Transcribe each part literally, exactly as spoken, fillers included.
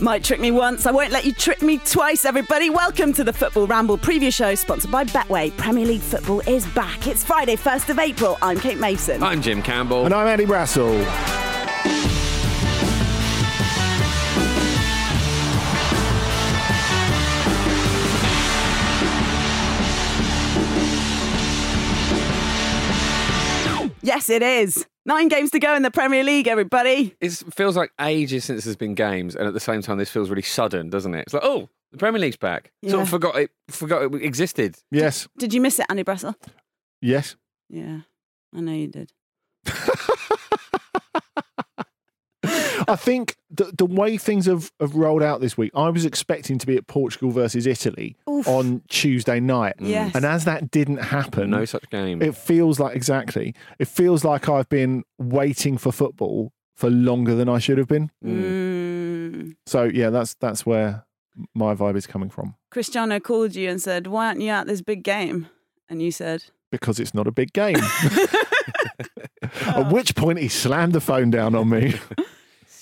Might trick me once, I won't let you trick me twice, everybody. Welcome to the Football Ramble preview show sponsored by Betway. Premier League football is back. It's Friday, first of April. I'm Kate Mason. I'm Jim Campbell. And I'm Andy Brassel. Yes, it is. Nine games to go in the Premier League, everybody. It feels like ages since there's been games, and at the same time, this feels really sudden, doesn't it? It's like, oh, the Premier League's back. Yeah. Sort of forgot it, forgot it existed. Yes. Did, did you miss it, Andy Brassel? Yes. Yeah, I know you did. I think the, the way things have, have rolled out this week, I was expecting to be at Portugal versus Italy Oof. on Tuesday night. Yes. And as that didn't happen... No such game. It feels like, exactly, it feels like I've been waiting for football for longer than I should have been. Mm. So, yeah, that's that's where my vibe is coming from. Cristiano called you and said, why aren't you at this big game? And you said... Because it's not a big game. At which point he slammed the phone down on me.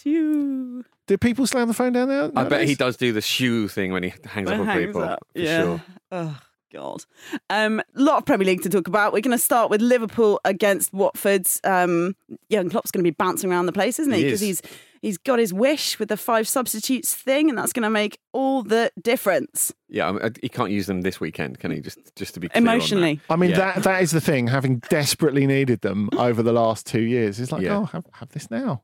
Shoo. Do people slam the phone down there? I bet he does do the shoo thing when he hangs when up on people. Up. For yeah. sure. Oh, God. A um, lot of Premier League to talk about. We're going to start with Liverpool against Watford. Um, Jurgen Klopp's going to be bouncing around the place, isn't he? Because he is. he's he's got his wish with the five substitutes thing, and that's going to make all the difference. Yeah, I mean, he can't use them this weekend, can he? Just just to be clear emotionally. On that. I mean, yeah. that that is the thing. Having desperately needed them over the last two years, it's like, yeah. oh, have, have this now.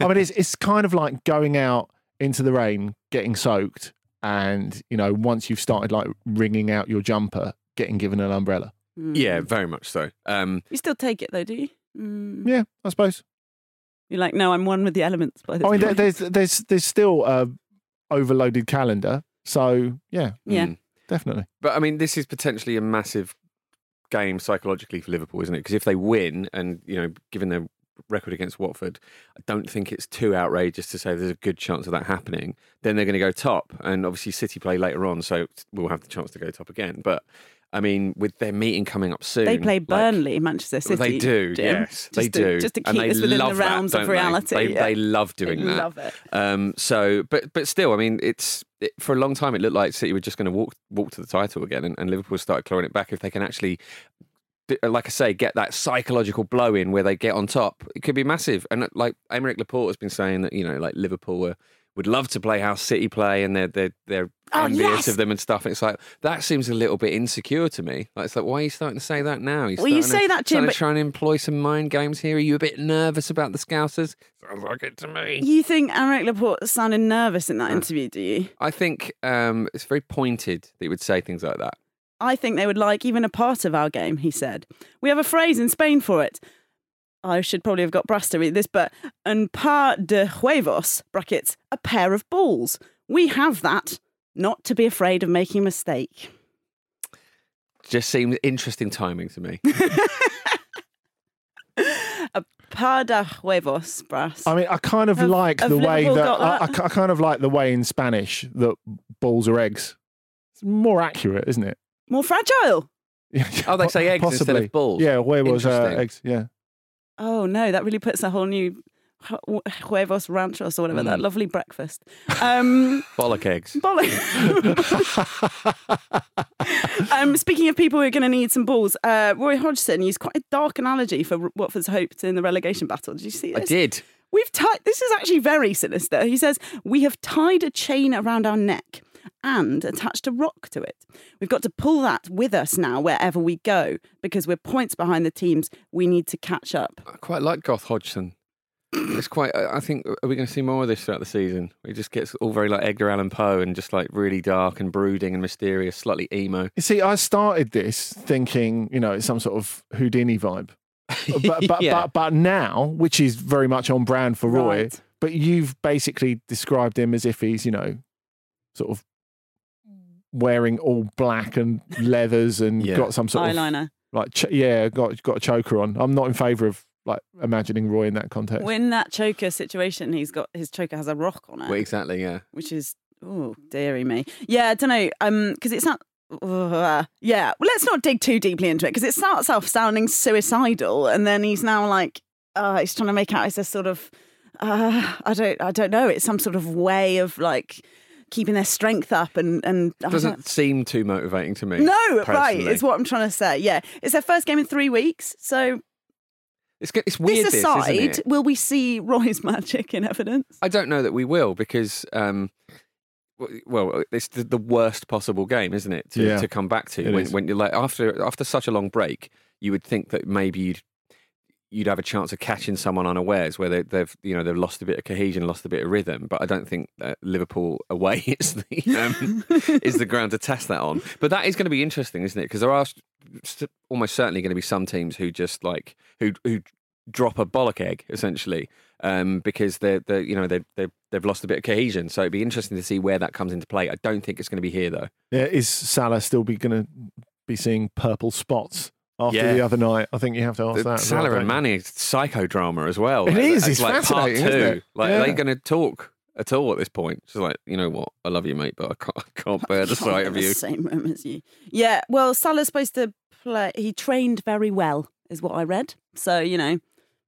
I mean, it's it's kind of like going out into the rain, getting soaked, and you know, once you've started like wringing out your jumper, getting given an umbrella. Mm. Yeah, very much so. Um, you still take it though, do you? Mm. Yeah, I suppose. You're like, no, I'm one with the elements. By this I mean, point. there's there's there's still an overloaded calendar. So, yeah, yeah, definitely. But, I mean, this is potentially a massive game psychologically for Liverpool, isn't it? Because if they win and, you know, given their record against Watford, I don't think it's too outrageous to say there's a good chance of that happening. Then they're going to go top. And obviously City play later on, so we'll have the chance to go top again. But, I mean, with their meeting coming up soon... They play Burnley, like, Manchester City. They do, Jim. yes. Just they to, do. Just to keep this within the realms that, of reality. They, they, yeah. they love doing they that. They love it. Um, so, but, but still, I mean, it's... For a long time, it looked like City were just going to walk walk to the title again, and, and Liverpool started clawing it back. If they can actually like I say, get that psychological blow in where they get on top, it could be massive. And like Aymeric Laporte has been saying that, you know, like Liverpool were, would love to play how City play, and they're they're they're oh, envious yes. of them and stuff. And it's like, that seems a little bit insecure to me. Like, it's like, why are you starting to say that now? Well, you say to, that, Jim, but trying to employ some mind games here. Are you a bit nervous about the Scousers? Sounds like it to me. You think Aymeric Laporte sounded nervous in that uh, interview? Do you? I think um, it's very pointed that he would say things like that. I think they would like even a part of our game. He said, "We have a phrase in Spain for it." I should probably have got brass to read this, but un par de huevos, brackets, a pair of balls. We have that, not to be afraid of making a mistake. Just seems interesting timing to me. A par de huevos, brass. I mean, I kind of have, like have the way that, that? I, I kind of like the way in Spanish that balls are eggs. It's more accurate, isn't it? More fragile. Oh, they say eggs Possibly. Instead of balls. Yeah, huevos are uh, eggs, yeah. Oh, no, that really puts a whole new huevos ranchos or whatever, mm. that lovely breakfast. Um, Bollock eggs. Bollock. um, speaking of people who are going to need some balls, uh, Roy Hodgson used quite a dark analogy for Watford's hopes in the relegation battle. Did you see this? I did. We've tied. This is actually very sinister. He says, we have tied a chain around our neck and attached a rock to it. We've got to pull that with us now wherever we go, because we're points behind the teams. We need to catch up. I quite like Goth Hodgson. It's quite, I think, are we going to see more of this throughout the season? It just gets all very like Edgar Allan Poe and just like really dark and brooding and mysterious, slightly emo. You see, I started this thinking, you know, it's some sort of Houdini vibe. But but, yeah. but, but now, which is very much on brand for Roy, right. But you've basically described him as if he's, you know, sort of wearing all black and leathers and yeah. got some sort eyeliner. Of eyeliner. Like, ch- yeah, got got a choker on. I'm not in favour of like imagining Roy in that context. When that choker situation, he's got his choker has a rock on it. Well, exactly, yeah. Which is, oh, dearie me. Yeah, I don't know, um, because it's not. Uh, yeah, well, let's not dig too deeply into it because it starts off sounding suicidal, and then he's now like, uh, he's trying to make out it's a sort of, uh, I don't, I don't know, it's some sort of way of like keeping their strength up and... and it doesn't seem too motivating to me. No, right, is what I'm trying to say, yeah. It's their first game in three weeks, so... It's, it's weird this, aside, this, isn't it? Will we see Roy's magic in evidence? I don't know that we will, because, um, well, it's the, the worst possible game, isn't it, to, yeah. to come back to. When, when you're like, after after such a long break, you would think that maybe you'd you'd have a chance of catching someone unawares where they, they've, you know, they've lost a bit of cohesion, lost a bit of rhythm. But I don't think that Liverpool away is the um, is the ground to test that on. But that is going to be interesting, isn't it? Because there are almost certainly going to be some teams who just like who who drop a bollock egg essentially um, because they're they you know they they they've lost a bit of cohesion. So it'd be interesting to see where that comes into play. I don't think it's going to be here though. Yeah, is Salah still be going to be seeing purple spots? After yeah. the other night, I think you have to ask the, that. Salah right, and Mane's psychodrama as well. It like, is. It's like fascinating, part two. Isn't it? Like, yeah. Are they going to talk at all at this point? She's like, you know what? I love you, mate, but I can't, I can't bear the sight of you. The same room as you. Yeah. Well, Salah's supposed to play. He trained very well, is what I read. So you know,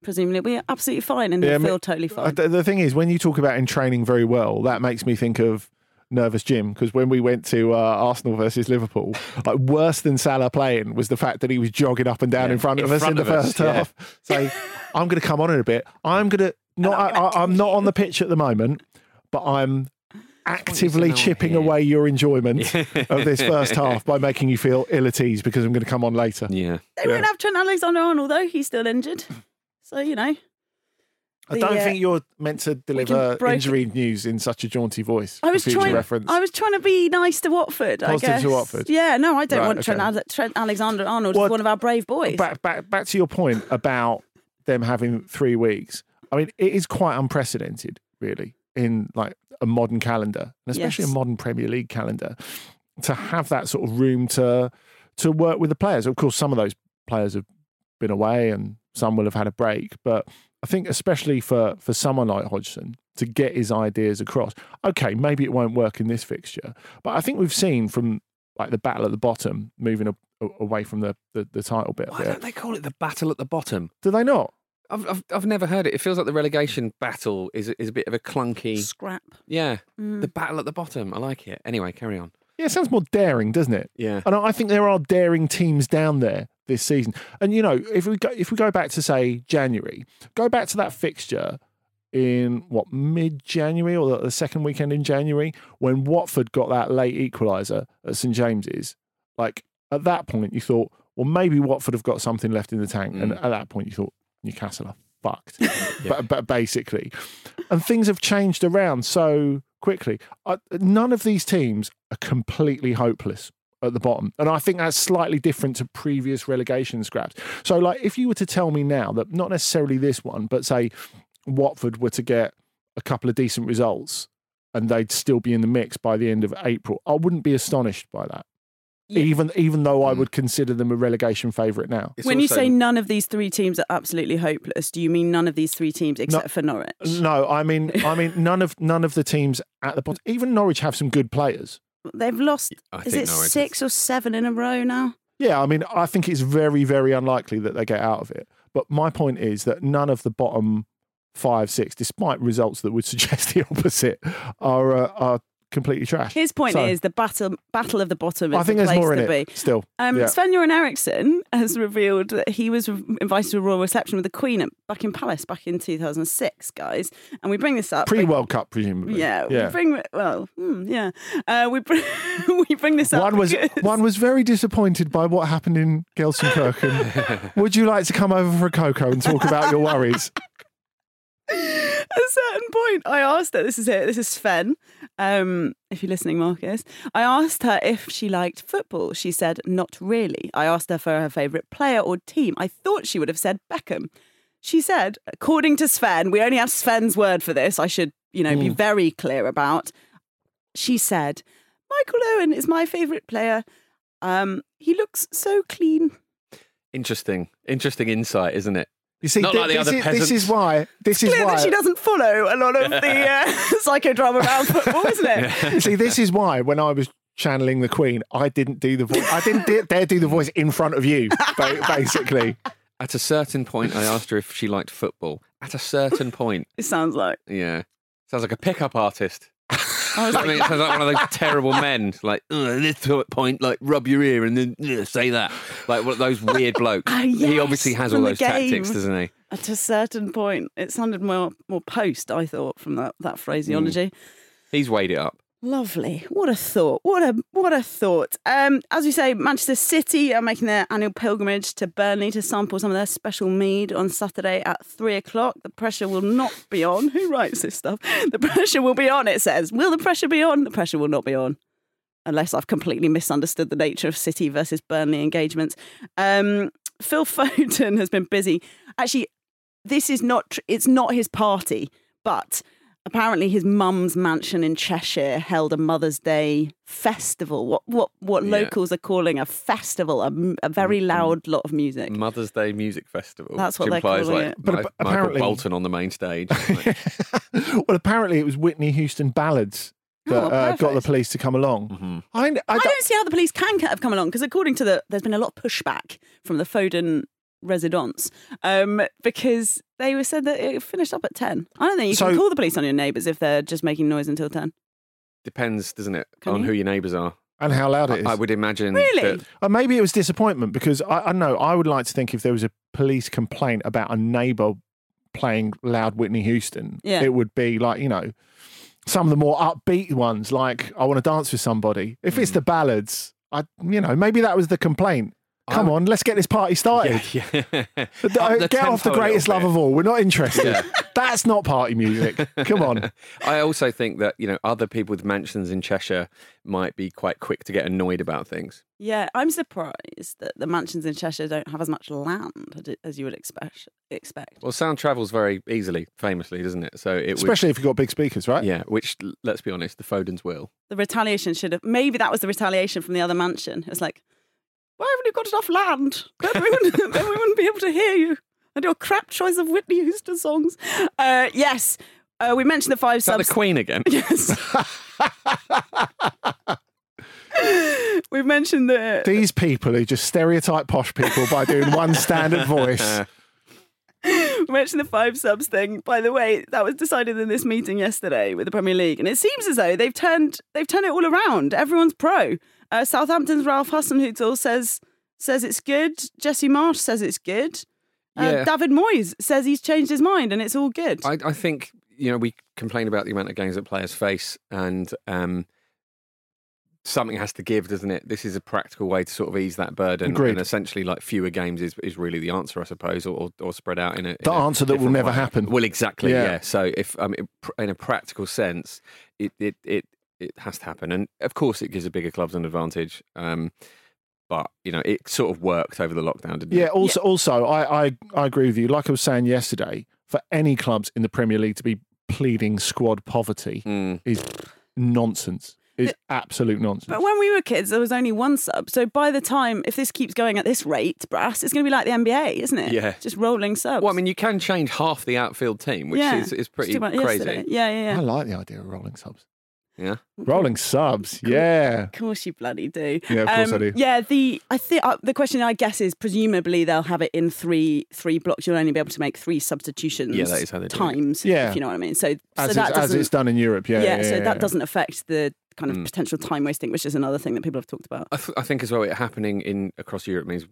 presumably we're absolutely fine, and yeah, he'll I mean, feel totally fine. The thing is, when you talk about in training very well, that makes me think of Nervous Jim, because when we went to uh, Arsenal versus Liverpool, like worse than Salah playing was the fact that he was jogging up and down yeah, in front of in us front in the us, first yeah. half. So I'm going to come on in a bit. I'm going to not. I'm, I, I, I'm not on the pitch at the moment, but I'm actively chipping here. away your enjoyment yeah. of this first half by making you feel ill at ease because I'm going to come on later. Yeah, they yeah. won't have Trent Alexander-Arnold though. He's still injured, so you know. I don't the, uh, think you're meant to deliver injury it. news in such a jaunty voice. I was trying. Reference. I was trying to be nice to Watford. Positive I guess. to Watford. Yeah, no, I don't right, want okay. Trent, Trent Alexander-Arnold, well, one of our brave boys. Back, back, back to your point about them having three weeks. I mean, it is quite unprecedented, really, in like a modern calendar, and especially yes. a modern Premier League calendar, to have that sort of room to to work with the players. Of course, some of those players have been away, and some will have had a break, but I think especially for, for someone like Hodgson to get his ideas across. Okay, maybe it won't work in this fixture, but I think we've seen from like the battle at the bottom, moving a, a, away from the, the, the title bit. Why don't they call it the battle at the bottom? Do they not? I've I've, I've never heard it. It feels like the relegation battle is, is a bit of a clunky... Scrap. Yeah, mm. the battle at the bottom. I like it. Anyway, carry on. Yeah, it sounds more daring, doesn't it? Yeah. And I think there are daring teams down there this season. And, you know, if we go, if we go back to, say, January, go back to that fixture in, what, mid-January or the second weekend in January when Watford got that late equaliser at St James's. Like, at that point, you thought, well, maybe Watford have got something left in the tank. Mm. And at that point, you thought, Newcastle are fucked, yeah. but, but basically. And things have changed around so quickly. I, none of these teams are completely hopeless at the bottom. And I think that's slightly different to previous relegation scraps. So, like, if you were to tell me now that not necessarily this one, but say Watford were to get a couple of decent results and they'd still be in the mix by the end of April, I wouldn't be astonished by that. Yeah. Even even though I would consider them a relegation favourite now. It's when also, you say none of these three teams are absolutely hopeless, do you mean none of these three teams except no, for Norwich? No, I mean I mean none of none of the teams at the bottom. Even Norwich have some good players. They've lost. I is it Norwich six is. or seven in a row now? Yeah, I mean I think it's very very unlikely that they get out of it. But my point is that none of the bottom five six, despite results that would suggest the opposite, are uh, are. completely trash. His point so, is the battle battle of the bottom is I think the there's place more in to it, be. Still. Um, yeah. Sven-Göran Eriksson has revealed that he was invited to a royal reception with the Queen at Buckingham Palace back in two thousand six, guys. And we bring this up. Pre-World Cup, presumably. Yeah. yeah. We bring, well, hmm, yeah. Uh, we, bring, we bring this up. One was, one was very disappointed by what happened in Gelsenkirchen. Would you like to come over for a cocoa and talk about your worries? At a certain point, I asked her, this is it, this is Sven, um, if you're listening, Marcus. I asked her if she liked football. She said, not really. I asked her for her favourite player or team. I thought she would have said Beckham. She said, according to Sven, we only have Sven's word for this, I should, you know, mm. be very clear about. She said, Michael Owen is my favourite player. Um, he looks so clean. Interesting. Interesting insight, isn't it? You see, th- like this, is, this is why. This it's is clear why that she doesn't follow a lot of the uh, psychodrama around football, isn't it? See, this is why when I was channeling the Queen, I didn't do the voice. I didn't de- dare do the voice in front of you, basically. At a certain point, I asked her if she liked football. At a certain point, it sounds like yeah, sounds like a pickup artist. I was like, I mean, it sounds like one of those terrible men. Like, at this point, like, rub your ear and then uh, say that. Like, well, those weird blokes. Uh, yes, he obviously has all those game. tactics, doesn't he? At a certain point, it sounded more more post, I thought, from that, that phraseology. Mm. He's weighed it up. Lovely. What a thought. What a what a thought. Um, as you say, Manchester City are making their annual pilgrimage to Burnley to sample some of their special mead on Saturday at three o'clock. The pressure will not be on. Who writes this stuff? The pressure will be on, it says. Will the pressure be on? The pressure will not be on. Unless I've completely misunderstood the nature of City versus Burnley engagements. Um, Phil Foden has been busy. Actually, this is not, it's not his party, but apparently his mum's mansion in Cheshire held a Mother's Day festival. What what what yeah. locals are calling a festival, a, a very loud lot of music. Mother's Day Music Festival. That's what they're calling like it. But Ma- apparently, Michael Bolton on the main stage. Like. Well, apparently it was Whitney Houston Ballads that oh, uh, got the police to come along. Mm-hmm. I, I, I don't see how the police can have come along because according to the, there's been a lot of pushback from the Foden residents um, because they were said that it finished up at ten. I don't think you so, can call the police on your neighbours if they're just making noise until ten. Depends, doesn't it, can on you? who your neighbours are. And how loud it is. I, I would imagine. Really? That... Uh, maybe it was disappointment because, I, I don't know, I would like to think if there was a police complaint about a neighbour playing loud Whitney Houston, yeah. it would be like, you know, some of the more upbeat ones, like, I want to dance with somebody. If mm. it's the ballads, I, you know, maybe that was the complaint. Come oh. on, let's get this party started. Yeah, yeah. the get off the greatest love of all. We're not interested. Yeah. That's not party music. Come on. I also think that, you know, other people with mansions in Cheshire might be quite quick to get annoyed about things. Yeah, I'm surprised that the mansions in Cheshire don't have as much land as you would expect. Expect. Well, sound travels very easily, famously, doesn't it? So it especially would, if you've got big speakers, right? Yeah, which, let's be honest, the Fodens will. The retaliation should have... Maybe that was the retaliation from the other mansion. It's like... Why haven't you got enough land? Then we wouldn't, then we wouldn't be able to hear you and your crap choice of Whitney Houston songs. Uh, yes, uh, we mentioned the five Is subs. Is that the Queen again? Yes. We've mentioned the... These people who just stereotype posh people by doing one standard voice. You mentioned the five subs thing. By the way, that was decided in this meeting yesterday with the Premier League, and it seems as though they've turned they've turned it all around. Everyone's pro. Uh, Southampton's Ralph Hasenhüttl says says it's good. Jesse Marsch says it's good. Uh, yeah. David Moyes says he's changed his mind, and it's all good. I, I think you know we complain about the amount of games that players face, and um, something has to give, doesn't it? This is a practical way to sort of ease that burden. Agreed. And essentially, like, fewer games is, is really the answer, I suppose, or, or spread out in a in the answer a that will never way. happen. Well, exactly. Yeah. yeah. So, if um, it, in a practical sense, it it it it has to happen, and of course, it gives the bigger clubs an advantage. Um, But, you know, it sort of worked over the lockdown, didn't it? Yeah, also, yeah. also I, I, I agree with you. Like I was saying yesterday, for any clubs in the Premier League to be pleading squad poverty mm. is nonsense. It's absolute nonsense. But when we were kids, there was only one sub. So by the time, if this keeps going at this rate, brass, it's going to be like the N B A, isn't it? Yeah. Just rolling subs. Well, I mean, you can change half the outfield team, which yeah. is, is pretty crazy. Yesterday. Yeah, yeah, yeah. I like the idea of rolling subs. Yeah, rolling subs. Yeah, of course you bloody do. Yeah, of course um, I do. Yeah, the I think uh, the question I guess is presumably they'll have it in three three blocks. You'll only be able to make three substitutions. Yeah, that is how they do times. It. Yeah, if you know what I mean. So, as, so that it's, as it's done in Europe. Yeah, yeah. yeah so yeah, that yeah. doesn't affect the kind of mm. potential time wasting, which is another thing that people have talked about. I, th- I think as well, it happening in across Europe means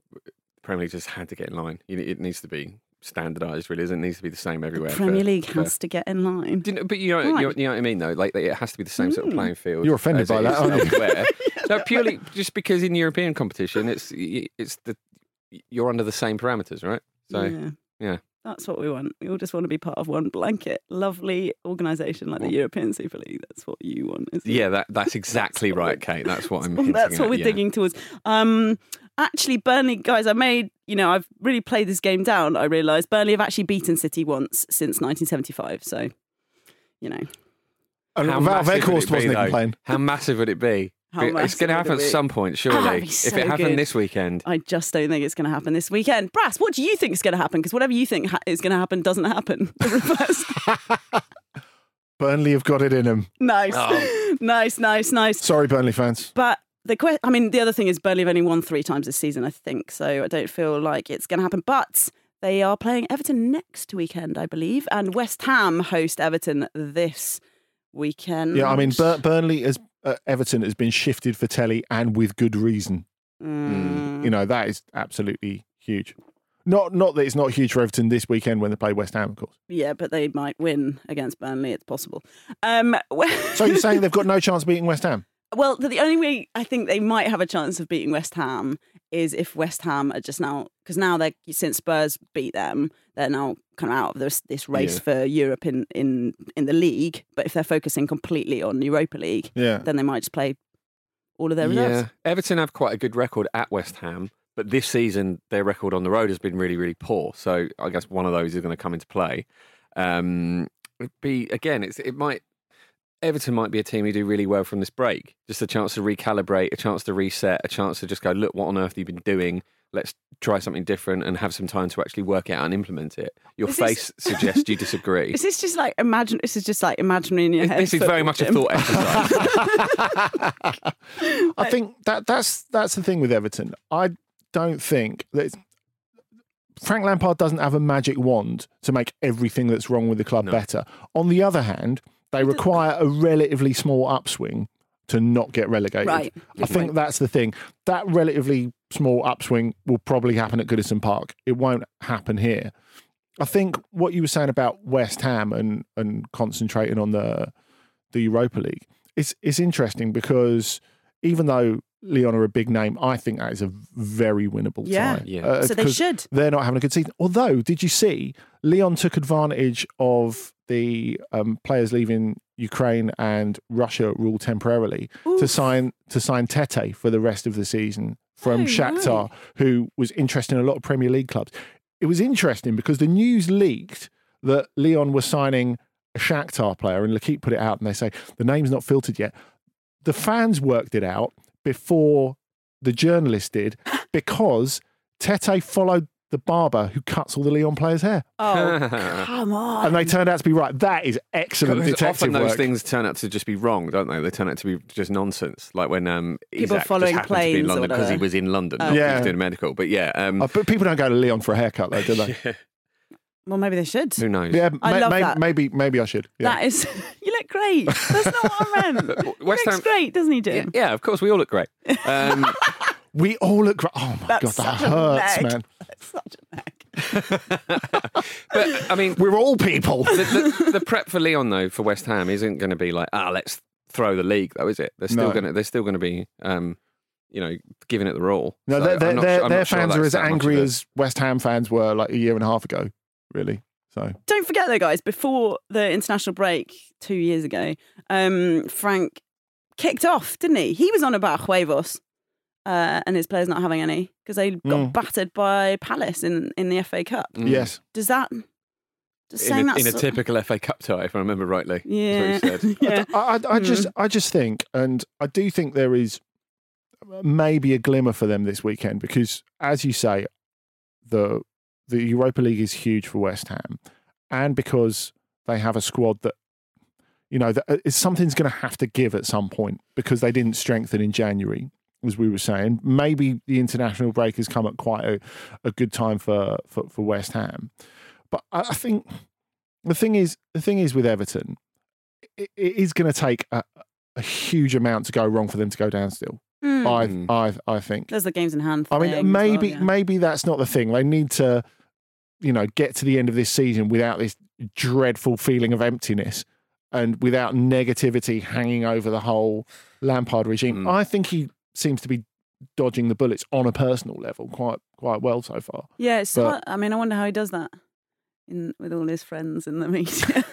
Premier League just had to get in line. It needs to be standardised, really, isn't it? It needs to be the same everywhere. The Premier for, League for, has to get in line. Didn't, but you know, right. you, know, you know what I mean, though? Like, it has to be the same mm. sort of playing field. You're offended by that, aren't you? No, purely just because in European competition, it's it's the you're under the same parameters, right? So, yeah. yeah. That's what we want. We all just want to be part of one blanket, lovely organisation like the European Super League. That's what you want, isn't it? Yeah, that, that's exactly that's right, Kate. That's what I'm hinting That's what at, we're yeah. digging towards. Um, actually, Burnley, guys, I made, you know, I've really played this game down, I realised. Burnley have actually beaten City once since nineteen seventy-five. So, you know. And how massive would it be, How massive would it be? It's going to happen at some point, surely. So if it happened good. this weekend. I just don't think it's going to happen this weekend. Brass, what do you think is going to happen? Because whatever you think ha- is going to happen doesn't happen. Burnley have got it in them. Nice. Oh. nice, nice, nice. Sorry, Burnley fans. But the que- I mean, the other thing is Burnley have only won three times this season, I think. So I don't feel like it's going to happen. But they are playing Everton next weekend, I believe. And West Ham host Everton this weekend. Yeah, I mean, Bur- Burnley is... Uh, Everton has been shifted for telly, and with good reason. Mm. You know, that is absolutely huge. Not not that it's not huge for Everton this weekend when they play West Ham, of course. Yeah, but they might win against Burnley. It's possible. Um, so you're saying they've got no chance of beating West Ham? Well, the only way I think they might have a chance of beating West Ham is if West Ham are just now, because now they're, since Spurs beat them, they're now kind of out of this, this race yeah. for Europe in, in, in the league. But if they're focusing completely on Europa League, yeah. then they might just play all of their reserves. Yeah. Everton have quite a good record at West Ham, but this season their record on the road has been really, really poor. So I guess one of those is going to come into play. Um, it'd be again, it's, it might... Everton might be a team who do really well from this break. Just a chance to recalibrate, a chance to reset, a chance to just go, look, what on earth have you been doing? Let's try something different and have some time to actually work it out and implement it. Your is face this... suggests you disagree. Is this just like imagine? This is just like imaginary in your head. This is very much gym. a thought exercise. I think that that's that's the thing with Everton. I don't think that it's... Frank Lampard doesn't have a magic wand to make everything that's wrong with the club no. better. On the other hand, they require a relatively small upswing to not get relegated. Right. I think that's the thing. That relatively small upswing will probably happen at Goodison Park. It won't happen here. I think what you were saying about West Ham and, and concentrating on the the Europa League, it's, it's interesting because even though Lyon are a big name, I think that is a very winnable yeah. tie. Yeah, uh, so they should. They're not having a good season. Although, did you see Lyon took advantage of the um, players leaving Ukraine and Russia rule temporarily Oof. to sign to sign Tete for the rest of the season from oh, Shakhtar, right. who was interested in a lot of Premier League clubs. It was interesting because the news leaked that Lyon were signing a Shakhtar player, and L'Equipe put it out, and they say the name's not filtered yet. The fans worked it out before the journalists did because Tete followed the barber who cuts all the Lyon players' hair. Oh, come on. And they turned out to be right. That is excellent detective often work. Often those things turn out to just be wrong, don't they? They turn out to be just nonsense. Like when um, people Isaac following just happened to be in London because he was in London, oh. not yeah. he was doing medical. But yeah. Um, oh, but people don't go to Lyon for a haircut, though, do they? yeah. Well, maybe they should. Who knows? Yeah, I ma- love may- that. Maybe, maybe I should. Yeah. That is, you look great. That's not what I meant. West Ham looks great, doesn't he, Jim? Yeah, yeah, of course, we all look great. Um, we all look great. Oh my That's God, that hurts, nag. man. That's such a nag. But I mean, we're all people. The, the, the prep for Lyon, though, for West Ham isn't going to be like, ah, oh, let's throw the league, though, is it? They're still no. going to. They're still going to be. Um, you know, giving it the raw. No, so they're, not, they're, their fans sure are as angry as West Ham fans were like a year and a half ago, really. So don't forget though, guys, before the international break two years ago, um, Frank kicked off, didn't he? He was on about huevos uh, and his players not having any because they got mm. battered by Palace in, in the F A Cup. Mm. Yes. Does that... Just in a, in a typical F A Cup tie, if I remember rightly. Yeah. That's what he said. yeah. I, I, I, just, I just think, and I do think there is... maybe a glimmer for them this weekend because, as you say, the the Europa League is huge for West Ham, and because they have a squad that, you know, that it's, something's going to have to give at some point because they didn't strengthen in January, as we were saying. Maybe the international break has come at quite a, a good time for, for, for West Ham, but I, I think the thing is the thing is with Everton, it, it is going to take a, a huge amount to go wrong for them to go down still. Mm. I, I I think there's the games in hand. I mean, maybe well, yeah. maybe that's not the thing. They need to, you know, get to the end of this season without this dreadful feeling of emptiness and without negativity hanging over the whole Lampard regime. Mm. I think he seems to be dodging the bullets on a personal level quite quite well so far. Yeah, so but, I mean, I wonder how he does that in with all his friends in the media.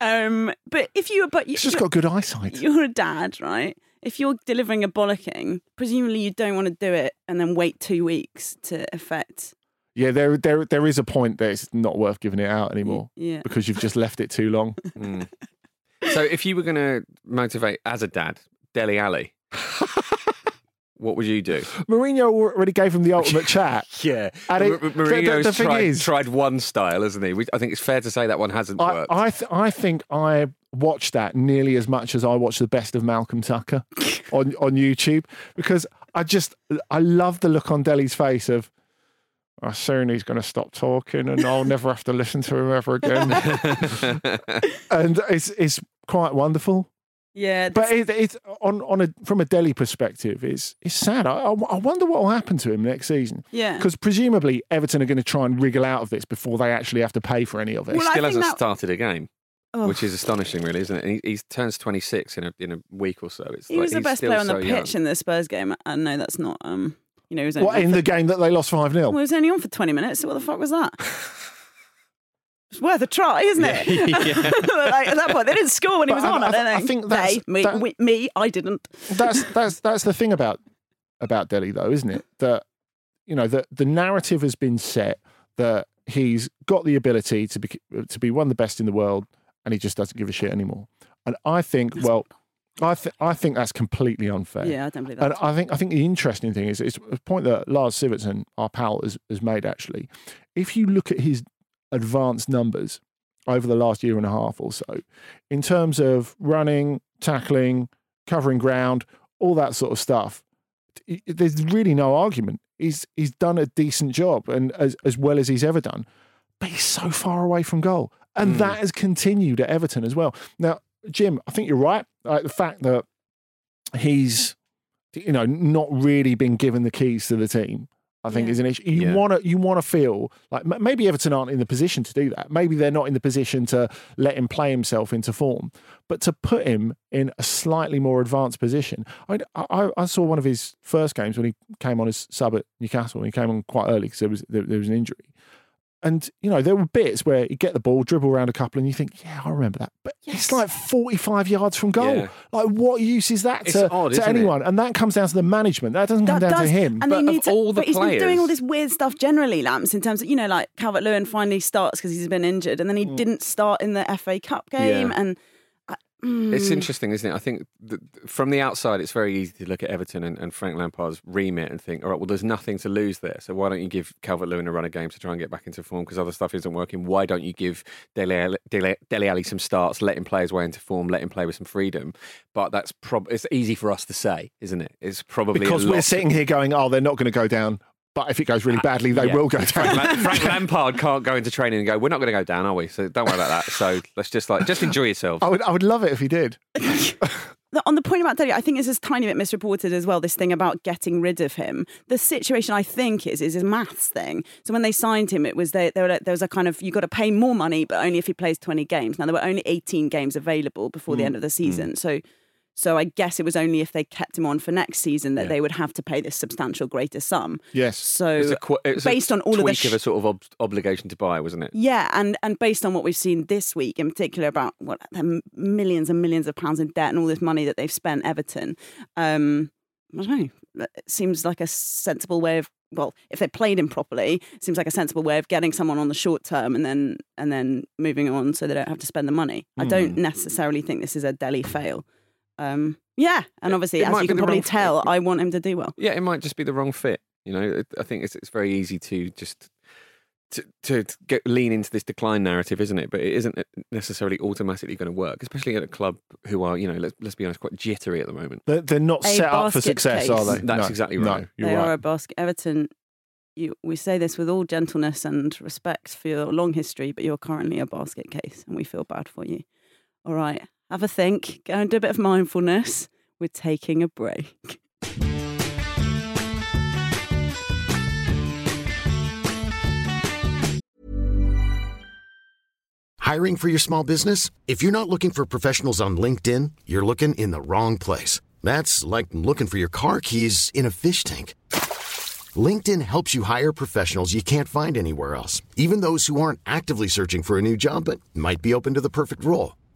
um, but if you, but you, he's just got good eyesight. You're a dad, right? If you're delivering a bollocking, presumably you don't want to do it and then wait two weeks to affect. Yeah, there, there, there is a point that it's not worth giving it out anymore yeah. because you've just left it too long. Mm. So, if you were going to motivate as a dad, Dele Alli, what would you do? Mourinho already gave him the ultimate chat. Yeah, and it, Mourinho's the, the tried, is, tried one style, hasn't he? We, I think it's fair to say that one hasn't I, worked. I, th- I think I. watch that nearly as much as I watch the best of Malcolm Tucker on, on YouTube because I just I love the look on Dele's face of oh, soon he's going to stop talking and I'll never have to listen to him ever again. And it's it's quite wonderful. Yeah, but it's it, it, on on a from a Dele perspective, it's it's sad. I, I wonder what will happen to him next season. Yeah, because presumably Everton are going to try and wriggle out of this before they actually have to pay for any of it. Well, he still hasn't that... started a game. Oh. Which is astonishing, really, isn't it? And he, he turns twenty-six in a in a week or so. It's he like, was the best player on the so pitch young. in the Spurs game. I know that's not, um, you know, he was only what on in for, the game that they lost five nil. Well, he was only on for twenty minutes. So what the fuck was that? It's worth a try, isn't it? Yeah. Like, at that point, they didn't score when but he was I, on. I, I don't know. I think that's, they, me, that, we, me, I didn't. That's that's that's the thing about about Dele, though, isn't it? That you know that the narrative has been set that he's got the ability to be to be one of the best in the world. And he just doesn't give a shit anymore. And I think, well, I th- I think that's completely unfair. Yeah, I don't believe that. And I think I think the interesting thing is it's a point that Lars Sivertsen, our pal, has, has made actually. If you look at his advanced numbers over the last year and a half or so, in terms of running, tackling, covering ground, all that sort of stuff, there's really no argument. He's he's done a decent job and as as well as he's ever done, but he's so far away from goal. And mm. that has continued at Everton as well. Now, Jim, I think you're right. Like the fact that he's, you know, not really been given the keys to the team, I think yeah. is an issue. You yeah. want to, you want to feel like maybe Everton aren't in the position to do that. Maybe they're not in the position to let him play himself into form. But to put him in a slightly more advanced position, I, I, I saw one of his first games when he came on as sub at Newcastle, and he came on quite early because there was there, there was an injury. And, you know, there were bits where you get the ball, dribble around a couple, and you think, yeah, I remember that. But yes. it's like forty-five yards from goal. Yeah. Like, what use is that to, odd, to anyone? It? And that comes down to the management. That doesn't that come down does. to him. And but of to, all the but players. But he's been doing all this weird stuff generally, Lamps, in terms of, you know, like Calvert-Lewin finally starts because he's been injured, and then he mm. didn't start in the F A Cup game. Yeah. And I, mm. It's interesting, isn't it? I think the, from the outside, it's very easy to look at Everton and, and Frank Lampard's remit and think, all right, well, there's nothing to lose there. So why don't you give Calvert-Lewin a run of games to try and get back into form because other stuff isn't working? Why don't you give Dele, Dele, Dele Alli some starts, let him play his way into form, let him play with some freedom? But that's prob- it's easy for us to say, isn't it? It's probably because we're sitting here going, oh, they're not going to go down. But if it goes really badly, they yeah. will go down. Frank, Frank Lampard can't go into training and go, we're not going to go down, are we? So don't worry about that. So let's just like just enjoy yourself. I would, I would love it if he did. On the point about Dele, I think this is a tiny bit misreported as well, this thing about getting rid of him. The situation, I think, is is a maths thing. So when they signed him, it was they, they were, there was a kind of, you've got to pay more money, but only if he plays twenty games. Now, there were only eighteen games available before mm. the end of the season. Mm. So... So I guess it was only if they kept him on for next season that yeah. they would have to pay this substantial greater sum. Yes. So it's a qu- it's based a on all of the sh- of a sort of ob- obligation to buy, wasn't it? Yeah, and and based on what we've seen this week in particular about what the millions and millions of pounds in debt and all this money that they've spent Everton, um, I don't know. It seems like a sensible way of well, if they played him properly, it seems like a sensible way of getting someone on the short term and then and then moving on so they don't have to spend the money. Mm. I don't necessarily think this is a Dele fail. Um, yeah, and obviously, it as you can probably tell, fit. I want him to do well. Yeah, it might just be the wrong fit. You know, I think it's it's very easy to just to to get lean into this decline narrative, isn't it? But it isn't necessarily automatically going to work, especially at a club who are, you know, let's, let's be honest, quite jittery at the moment. They're, they're not a set up for success, case. Are they? That's no, exactly right. No, you're they right. are a basket. Everton, you, we say this with all gentleness and respect for your long history, but you're currently a basket case, and we feel bad for you. All right. Have a think, go and do a bit of mindfulness. We're taking a break. Hiring for your small business? If you're not looking for professionals on LinkedIn, you're looking in the wrong place. That's like looking for your car keys in a fish tank. LinkedIn helps you hire professionals you can't find anywhere else, even those who aren't actively searching for a new job but might be open to the perfect role.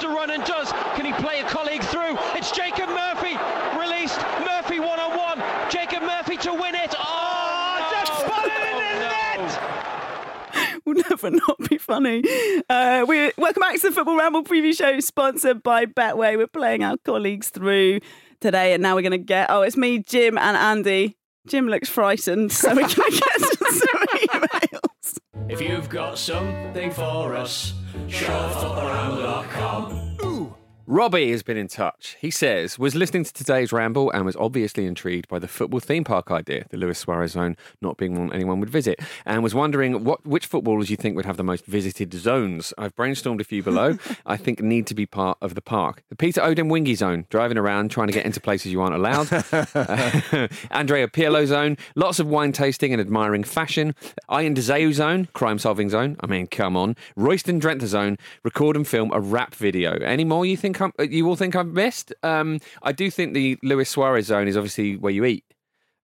To run and does. Can he play a colleague through? It's Jacob Murphy released. Murphy one on one. Jacob Murphy to win it. Oh, no, that's funny no, in no. Net. Will never not be funny. Uh, we welcome back to the Football Ramble preview show, sponsored by Betway. We're playing our colleagues through today, and now we're going to get. Oh, it's me, Jim, and Andy. Jim looks frightened, so we're going to get some emails. If you've got something for us, show football ramble dot com. Ooh, Robbie has been in touch. He says, was listening to today's ramble and was obviously intrigued by the football theme park idea, the Luis Suarez zone not being one anyone would visit, and was wondering what which footballers you think would have the most visited zones. I've brainstormed a few below I think need to be part of the park. The Peter Odemwingie zone, driving around trying to get into places you aren't allowed. uh, Andrea Pirlo zone, lots of wine tasting and admiring fashion. Ian Dzeu zone, crime solving zone. I mean, come on. Royston Drenthe zone, record and film a rap video. Any more you think I'm, you all think I've missed? Um, I do think the Luis Suarez zone is obviously where you eat.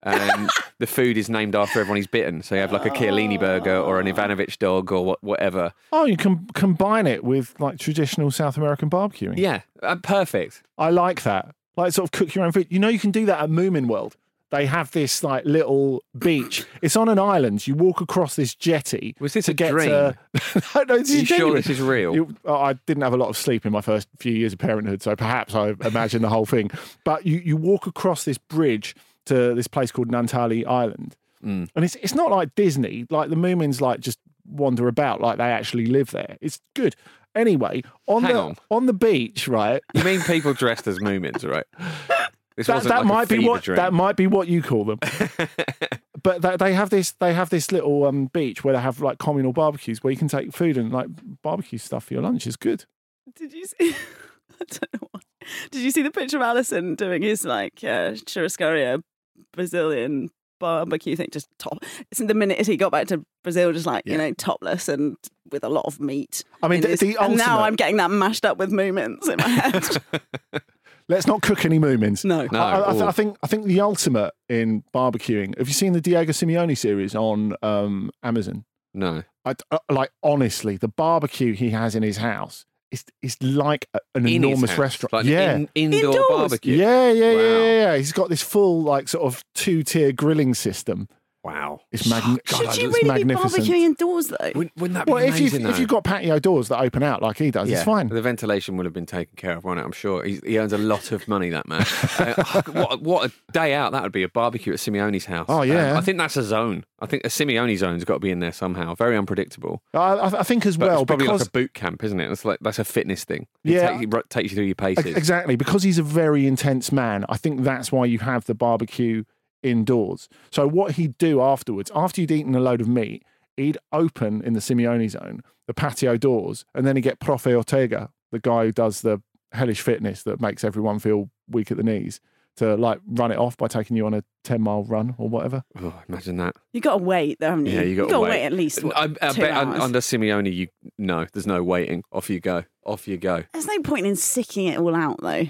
Um, the food is named after everyone he's bitten. So you have like a Chiellini burger or an Ivanovic dog or what, whatever. Oh, you can combine it with like traditional South American barbecuing. Yeah, uh, perfect. I like that. Like sort of cook your own food. You know, you can do that at Moomin World. They have this like little beach. It's on an island. You walk across this jetty. Was this to a get dream? To... no, no, this Are you is sure genuine. This is real? You, oh, I didn't have a lot of sleep in my first few years of parenthood, so perhaps I imagined the whole thing. But you, you walk across this bridge to this place called Nantali Island. Mm. And it's it's not like Disney. Like the Moomins like just wander about like they actually live there. It's good. Anyway, on Hang the on. on the beach, right? You mean people dressed as Moomins, right? This that that like might be what dream. that might be what you call them, but that, they have this they have this little um, beach where they have like communal barbecues where you can take food and like barbecue stuff for your lunch. It's good. Did you see? I don't know. What, did you see the picture of Allison doing his like uh, churrascaria Brazilian barbecue thing? Just top. Since the minute he got back to Brazil, just like yeah. you know, topless and with a lot of meat. I mean, the, his, the and now I'm getting that mashed up with Moomins in my head. Let's not cook any Moomins. No, no. I, I, th- I think I think the ultimate in barbecuing. Have you seen the Diego Simeone series on um, Amazon? No. I, I, like honestly, the barbecue he has in his house is is like a, an in enormous restaurant. Like yeah, an in, indoor Indoors. barbecue. Yeah, yeah, wow. yeah, yeah, yeah. He's got this full like sort of two tier grilling system. Wow, it's magnificent. Should God, you it's really be barbecuing indoors though? Wouldn't, wouldn't that be well, amazing? If you've, if you've got patio doors that open out like he does, yeah. it's fine. The ventilation would have been taken care of, won't it? I'm sure he, he earns a lot of money. That man. uh, what, what a day out that would be! A barbecue at Simeone's house. Oh yeah, um, I think that's a zone. I think a Simeone zone's got to be in there somehow. Very unpredictable. I, I think as but well. It's probably because... like a boot camp, isn't it? It's like that's a fitness thing. It yeah, take, it takes you through your paces. Exactly, because he's a very intense man. I think that's why you have the barbecue indoors. So what he'd do afterwards, after you'd eaten a load of meat, he'd open in the Simeone zone the patio doors, and then he'd get Profe Ortega, the guy who does the hellish fitness that makes everyone feel weak at the knees, to like run it off by taking you on a ten mile run or whatever. Oh, imagine that. You got to wait though, haven't you? Yeah, you got to wait. wait at least what, I, I bet hours. Under Simeone, you no, there's no waiting. Off you go. Off you go. There's no point in sicking it all out though.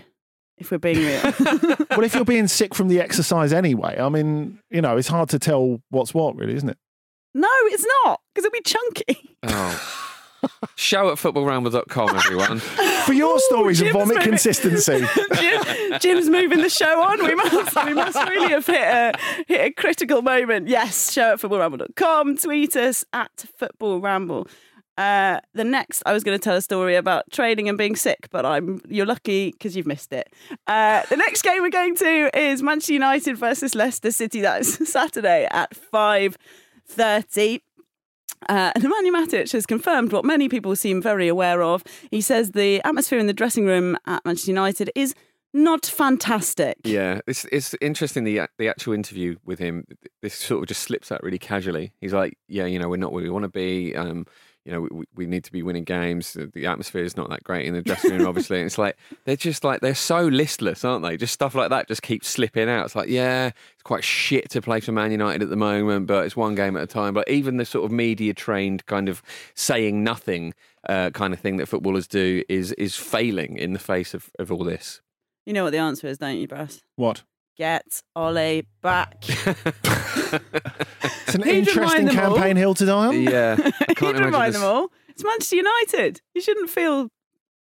If we're being real. Well, if you're being sick from the exercise anyway, I mean, you know, it's hard to tell what's what, really, isn't it? No, it's not, because it'll be chunky. Oh. Show at football ramble dot com, everyone. For your stories Ooh, of vomit moving. consistency. Jim, Jim's moving the show on. We must we must really have hit a, hit a critical moment. Yes, show at football ramble dot com. Tweet us at footballramble. Uh, the next, I was going to tell a story about training and being sick, but I'm you're lucky because you've missed it. Uh, the next game we're going to is Manchester United versus Leicester City. That is Saturday at five thirty. Uh, and Nemanja Matic has confirmed what many people seem very aware of. He says the atmosphere in the dressing room at Manchester United is not fantastic. Yeah, it's it's interesting, the the actual interview with him, this sort of just slips out really casually. He's like, yeah, you know, we're not where we want to be, um... you know, we, we need to be winning games. The atmosphere is not that great in the dressing room, obviously. And it's like, they're just like, they're so listless, aren't they? Just stuff like that just keeps slipping out. It's like, yeah, it's quite shit to play for Man United at the moment, but it's one game at a time. But even the sort of media-trained kind of saying nothing uh, kind of thing that footballers do is is failing in the face of, of all this. You know what the answer is, don't you, Brass? What? Get Ollie back. It's an He'd interesting campaign hill to die on. Yeah. I can't remind them all. It's Manchester United. You shouldn't feel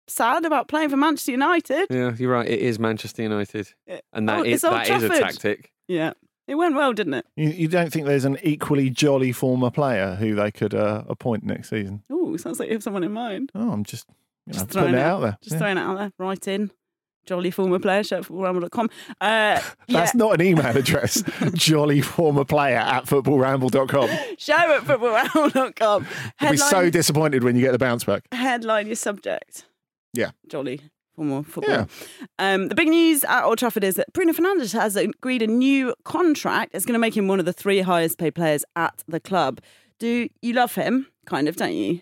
sad about playing for Manchester United. Yeah, you're right. It is Manchester United. And that, oh, is, that is a tactic. Yeah. It went well, didn't it? You, you don't think there's an equally jolly former player who they could uh, appoint next season? Oh, sounds like you have someone in mind. Oh, I'm just, you know, just throwing it, it out there. Just yeah. throwing it out there. Right in. Jolly former player, show at football ramble dot com. Uh, yeah. That's not an email address. Jolly former player at football ramble dot com. Show at football ramble dot com. You'll be so disappointed when you get the bounce back. Headline your subject. Yeah. Jolly form of football. Yeah. Um, the big news at Old Trafford is that Bruno Fernandes has agreed a new contract. It's going to make him one of the three highest paid players at the club. Do you love him? Kind of, don't you?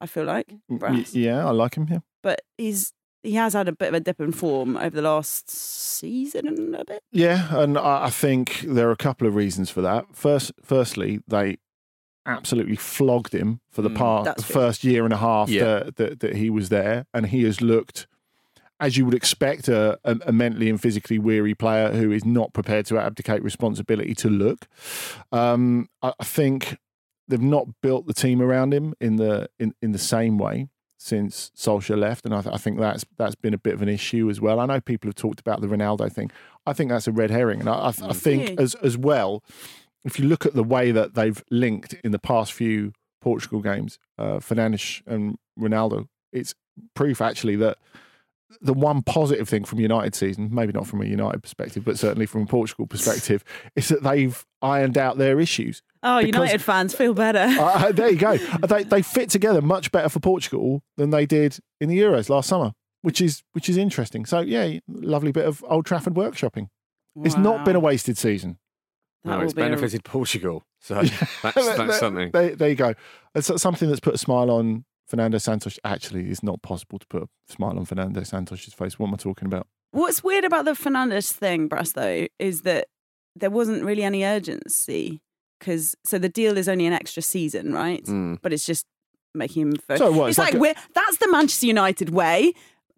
I feel like. Brass. Yeah, I like him, yeah. But he's... He has had a bit of a dip in form over the last season and a bit. Yeah, and I think there are a couple of reasons for that. First, Firstly, they absolutely flogged him for the mm, part, the first year and a half yeah. that, that, that he was there. And he has looked, as you would expect, a, a mentally and physically weary player who is not prepared to abdicate responsibility to look. Um, I think they've not built the team around him in the in, in the same way since Solskjaer left, and I, th- I think that's that's been a bit of an issue as well. I know people have talked about the Ronaldo thing. I think that's a red herring, and I, I, th- I think as as well, if you look at the way that they've linked in the past few Portugal games, uh, Fernandes and Ronaldo, it's proof actually that the one positive thing from United season, maybe not from a United perspective, but certainly from a Portugal perspective, is that they've ironed out their issues. Oh, United fans feel better. uh, there you go. They they fit together much better for Portugal than they did in the Euros last summer, which is which is interesting. So yeah, lovely bit of Old Trafford workshopping. Wow. It's not been a wasted season. That no, it's benefited a... Portugal. So that's, that's something. There, there you go. It's something that's put a smile on Fernando Santos. Actually, it's not possible to put a smile on Fernando Santos's face. What am I talking about? What's weird about the Fernandes thing, Brass, though, is that there wasn't really any urgency. Because so the deal is only an extra season, right? Mm. But it's just making him. First. So what, it's, it's like, like a... we're that's the Manchester United way,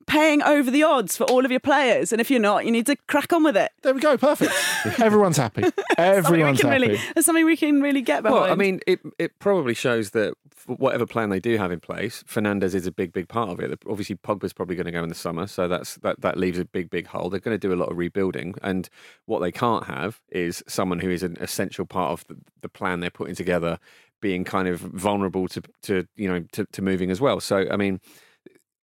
paying over the odds for all of your players, and if you're not, you need to crack on with it. There we go, perfect. Everyone's happy. Everyone's happy. Really, that's something we can really get behind. Well, I mean, it it probably shows that whatever plan they do have in place, Fernandes is a big, big part of it. Obviously, Pogba's probably going to go in the summer, so that's that, that leaves a big, big hole. They're going to do a lot of rebuilding, and what they can't have is someone who is an essential part of the, the plan they're putting together being kind of vulnerable to, to you know, to, to moving as well. So, I mean,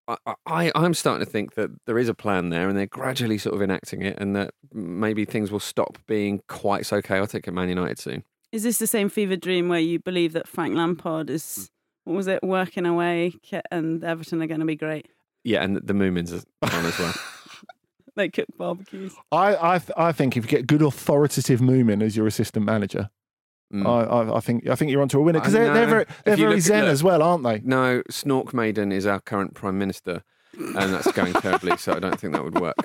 I, I, I'm starting to think that there is a plan there, and they're gradually sort of enacting it, and that maybe things will stop being quite so chaotic at Man United soon. Is this the same fever dream where you believe that Frank Lampard is, what was it, working away and Everton are going to be great? Yeah, and the Moomins are on as well. They cook barbecues. I I, th- I think if you get good authoritative Moomin as your assistant manager, mm. I, I I think I think you're onto a winner. Because they're, they're very, they're very zen at, look, as well, aren't they? No, Snork Maiden is our current Prime Minister, and that's going terribly, so I don't think that would work.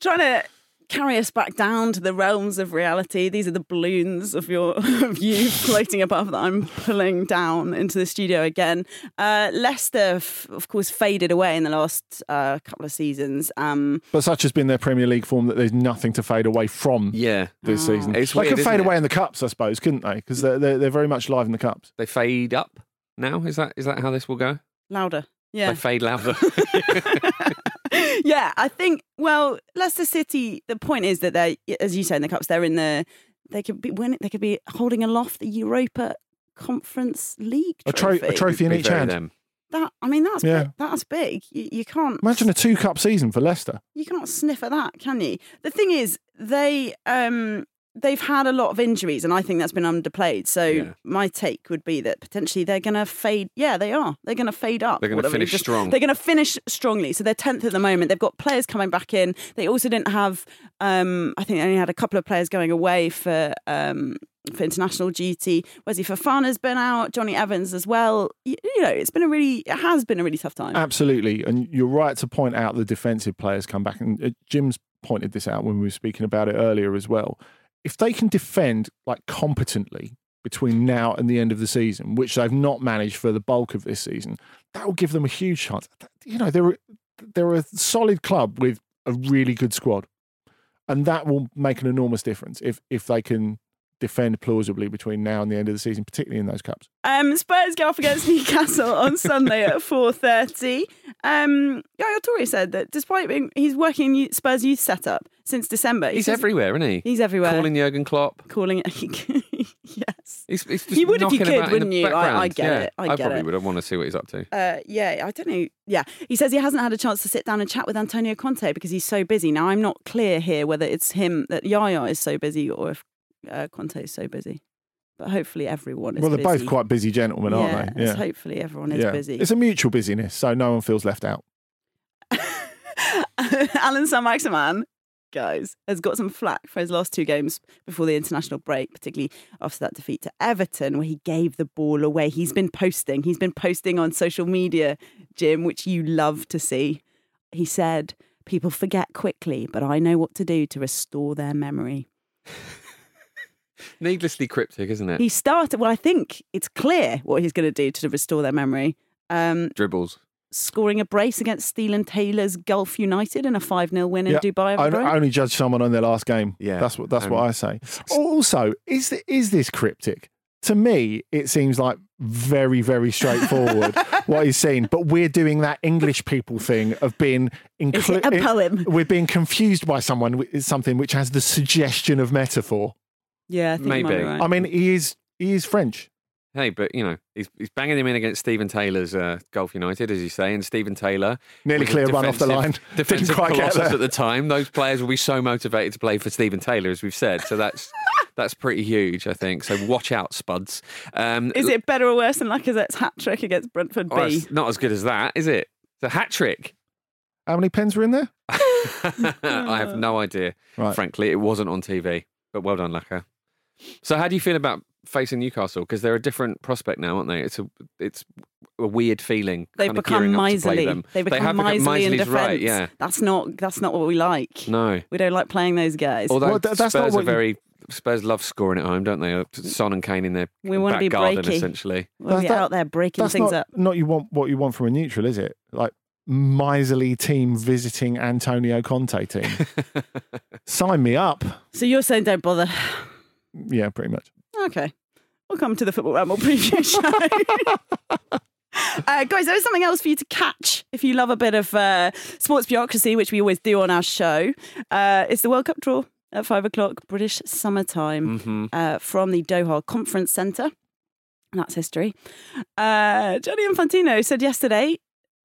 Trying to... carry us back down to the realms of reality. These are the balloons of your of you floating above that I'm pulling down into the studio again. Uh, Leicester, f- of course, faded away in the last uh, couple of seasons. Um, but such has been their Premier League form that there's nothing to fade away from yeah. this oh. season. It's they weird, could fade it? away in the cups, I suppose, couldn't they? Because they're, they're, they're very much live in the cups. They fade up now? Is that is that how this will go? Louder. Yeah. They fade louder. Yeah, I think, well, Leicester City, the point is that they're, as you say in the Cups, they're in the, they could be winning, they could be holding aloft the Europa Conference League trophy. A, tro- a trophy in each hand. That, I mean, that's, yeah. big, that's big. You, you can't... Imagine a two-cup season for Leicester. You can't sniff at that, can you? The thing is, they, um, they've had a lot of injuries, and I think that's been underplayed. So yeah. my take would be that potentially they're going to fade. Yeah, they are. They're going to fade up. They're going to finish just, strong. They're going to finish strongly. So they're tenth at the moment. They've got players coming back in. They also didn't have, um, I think they only had a couple of players going away for um, for international duty. Wesley Fofana's been out, Johnny Evans as well. You, you know, it's been a really, it has been a really tough time. Absolutely. And you're right to point out the defensive players come back. And uh, Jim's pointed this out when we were speaking about it earlier as well. If they can defend like competently between now and the end of the season, which they've not managed for the bulk of this season, that will give them a huge chance. You know, they're they're a solid club with a really good squad, and that will make an enormous difference if if they can defend plausibly between now and the end of the season, particularly in those cups. Um, Spurs go off against Newcastle on Sunday at four thirty. Um, Yaya Toure said that despite being he's working in Spurs youth setup. Since December. He's, he's everywhere, isn't he? He's everywhere. Calling Jurgen Klopp. Calling it. Yes. He's, he's just you would if you could, wouldn't you? I, I get yeah. it. I, I get probably it. would. I want to see what he's up to. Uh, yeah, I don't know. Yeah. He says he hasn't had a chance to sit down and chat with Antonio Conte because he's so busy. Now, I'm not clear here whether it's him that Yaya is so busy or if uh, Conte is so busy. But hopefully everyone is well, they're busy. both quite busy gentlemen, aren't yeah, they? Yeah. Hopefully everyone is yeah. busy. It's a mutual busyness, so no one feels left out. Alan Sam Maximan, guys, has got some flack for his last two games before the international break, particularly after that defeat to Everton, where he gave the ball away. He's been posting. He's been posting on social media, Jim, which you love to see. He said, "People forget quickly, but I know what to do to restore their memory." Needlessly cryptic, isn't it? He started, well, I think it's clear what he's going to do to restore their memory. Um, Dribbles. Scoring a brace against Steven Taylor's Gulf United in a five nil win in yeah, Dubai. I, I only judge someone on their last game. Yeah, that's what that's um, what I say. Also, is the, is this cryptic? To me, it seems like very, very straightforward what he's seen. But we're doing that English people thing of being... Inclu- a poem? It, we're being confused by someone, something which has the suggestion of metaphor. Yeah, I think maybe. Right. I mean, he is he is French. Hey, but you know, he's he's banging him in against Steven Taylor's uh, Gulf United, as you say, and Steven Taylor nearly clear run off the line. Defensive colossus at the time. Those players will be so motivated to play for Steven Taylor, as we've said. So that's that's pretty huge, I think. So watch out, Spuds. Um, is it better or worse than Lacazette's hat trick against Brentford B? Oh, not as good as that, is it? It's a hat trick. How many pens were in there? I have no idea. Right. Frankly, it wasn't on T V. But well done, Laka. So how do you feel about facing Newcastle? Because they're a different prospect now, aren't they? It's a it's a weird feeling. They've kind of become miserly. They've become they have miserly, miserly in defence. Right, yeah. That's not that's not what we like. No, we don't like playing those guys. Although well, that, that's Spurs not what are very you... Spurs love scoring at home, don't they? Son and Kane in their we back be garden breaky. Essentially. We'll that's be that, out there breaking that's things not, up. Not you want what you want from a neutral, is it? Like miserly team visiting Antonio Conte team. Sign me up. So you're saying don't bother. Yeah, pretty much. Okay. Welcome to the Football Ramble Preview Show. uh, guys, there is something else for you to catch if you love a bit of uh, sports bureaucracy, which we always do on our show. Uh, it's the World Cup draw at five o'clock British summertime mm-hmm. uh, from the Doha Conference Centre. That's history. Uh, Gianni Infantino said yesterday,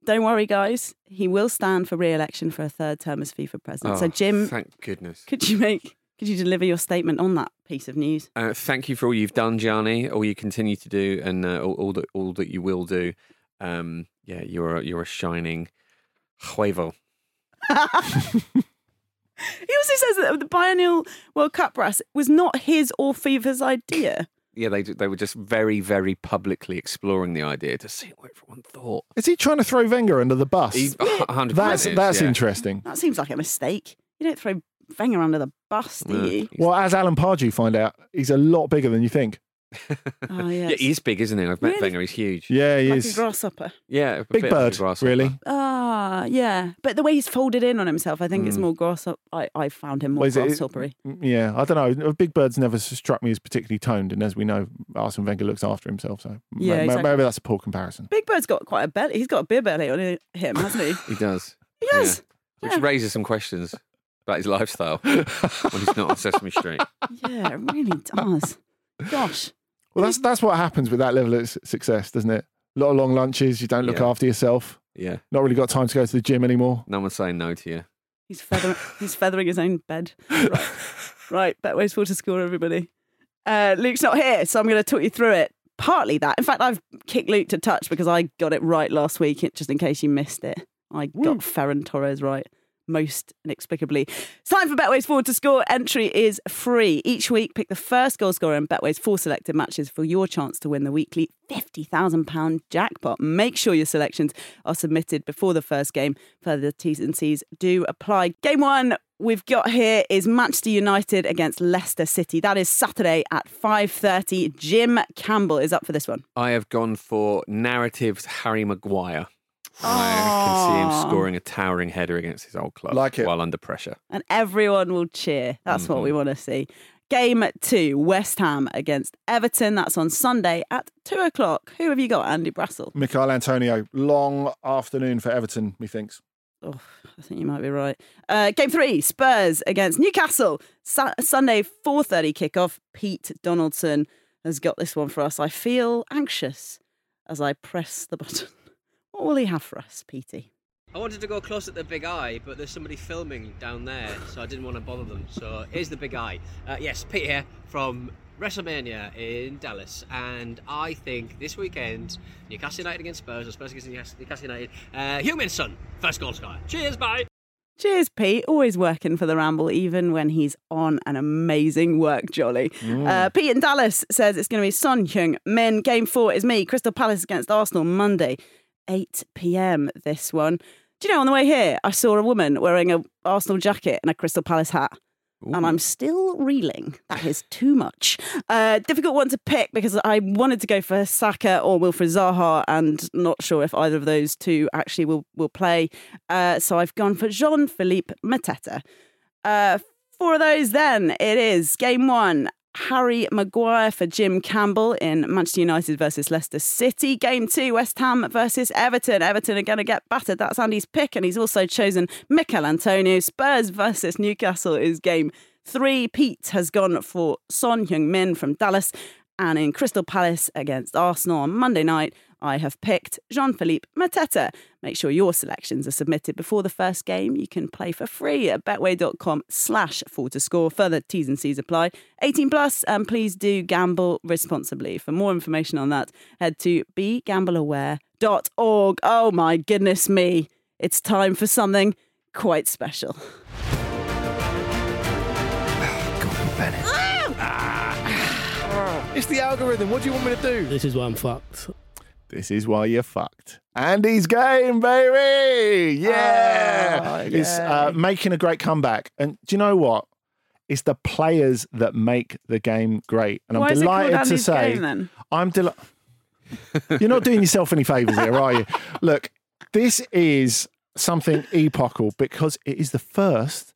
don't worry, guys, he will stand for re-election for a third term as FIFA president. Oh, so, Jim, thank goodness. Could you make... Could you deliver your statement on that piece of news? Uh, thank you for all you've done, Gianni, all you continue to do, and uh, all, all that all that you will do. Um, yeah, you're a, you're a shining huevo. He also says that the biennial World Cup race was not his or FIFA's idea. Yeah, they they were just very, very publicly exploring the idea to see what everyone thought. Is he trying to throw Wenger under the bus? He, one hundred percent that's is, that's yeah. interesting. That seems like a mistake. You don't throw Wenger under the bus, do you? Yeah. Well, as Alan Pardew find out, he's a lot bigger than you think. Oh, yes. Yeah, he is big, isn't he? I've met really? Wenger, he's huge. Yeah, he like is. A grasshopper. Yeah, a big bit bird, like a really. Ah, uh, yeah. But the way he's folded in on himself, I think mm. it's more grasshopper. I, I found him more well, grasshoppery. It, yeah, I don't know. Big bird's never struck me as particularly toned, and as we know, Arsène Wenger looks after himself, so yeah, maybe, exactly. maybe that's a poor comparison. Big bird's got quite a belly. He's got a beer belly on him, hasn't he? He does. He does. Yeah. Yeah. Which raises some questions about his lifestyle when he's not on Sesame Street. Yeah, it really does. Gosh. Well, that's that's what happens with that level of success, doesn't it? A lot of long lunches, you don't look yeah. after yourself. Yeah. Not really got time to go to the gym anymore. No one's saying no to you. He's feathering, he's feathering his own bed. Right, right. Betway's full to score, everybody. Uh, Luke's not here, so I'm going to talk you through it. Partly that. In fact, I've kicked Luke to touch because I got it right last week, just in case you missed it. I got Woo. Ferran Torres right. Most inexplicably. It's time for Betway's Forward to Score. Entry is free. Each week, pick the first goal scorer in Betway's four selected matches for your chance to win the weekly fifty thousand pounds jackpot. Make sure your selections are submitted before the first game. Further T's and C's do apply. Game one we've got here is Manchester United against Leicester City. That is Saturday at five thirty. Jim Campbell is up for this one. I have gone for narratives Harry Maguire. I can see him scoring a towering header against his old club like while under pressure. And everyone will cheer. That's mm-hmm. what we want to see. Game two, West Ham against Everton. That's on Sunday at two o'clock. Who have you got, Andy Brassel? Michail Antonio. Long afternoon for Everton, methinks. Oh, I think you might be right. Uh, game three, Spurs against Newcastle. Sa- Sunday, four thirty kickoff. Pete Donaldson has got this one for us. I feel anxious as I press the button. What will he have for us, Petey? I wanted to go close at the big eye, but there's somebody filming down there, so I didn't want to bother them. So here's the big eye. Uh, yes, Pete here from WrestleMania in Dallas, and I think this weekend, Newcastle United against Spurs, or Spurs against Newcastle United, uh, Heung-Min Son, first goal scorer. Cheers, bye! Cheers, Pete. Always working for the Ramble, even when he's on an amazing work jolly. Mm. Uh, Pete in Dallas says it's going to be Son Heung-min. Game four is me. Crystal Palace against Arsenal Monday, eight p.m. this one. Do you know, on the way here, I saw a woman wearing an Arsenal jacket and a Crystal Palace hat. Ooh. And I'm still reeling. That is too much. Uh, difficult one to pick because I wanted to go for Saka or Wilfried Zaha, and not sure if either of those two actually will, will play. Uh, so I've gone for Jean-Philippe Mateta. Uh, four of those then. It is game one. Harry Maguire for Jim Campbell in Manchester United versus Leicester City. Game two, West Ham versus Everton. Everton are going to get battered. That's Andy's pick, and he's also chosen Mikel Antonio. Spurs versus Newcastle is game three. Pete has gone for Son Heung-min from Dallas. And in Crystal Palace against Arsenal on Monday night, I have picked Jean-Philippe Mateta. Make sure your selections are submitted before the first game. You can play for free at betway.com slash four to score. Further T's and C's apply. eighteen plus, and please do gamble responsibly. For more information on that, head to be gamble aware dot org. Oh my goodness me. It's time for something quite special. It's the algorithm. What do you want me to do? This is why I'm fucked. This is why you're fucked. Andy's game, baby! Yeah! Oh, it's uh, making a great comeback. And do you know what? It's the players that make the game great. And why I'm delighted to say... Game, then? I'm delighted... You're not doing yourself any favours here, are you? Look, this is something epochal because it is the first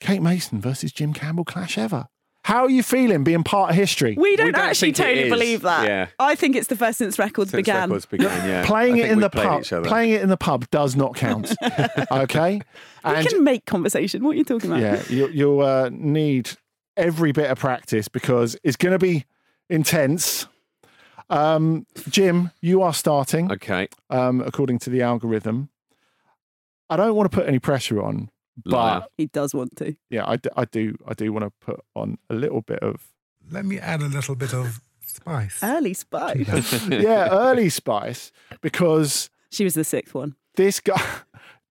Kate Mason versus Jim Campbell clash ever. How are you feeling being part of history? We don't, we don't actually totally believe that. Yeah. I think it's the first since records since began. Records began yeah. Playing it in the pub, playing it in the pub does not count. Okay, we and can make conversation. What are you talking about? Yeah, you, you'll uh, need every bit of practice because it's going to be intense. Um, Jim, you are starting. Okay. Um, according to the algorithm, I don't want to put any pressure on. But he does want to. Yeah, I do, I do. I do want to put on a little bit of. Let me add a little bit of spice. Early spice. Yeah, early spice because she was the sixth one. This guy,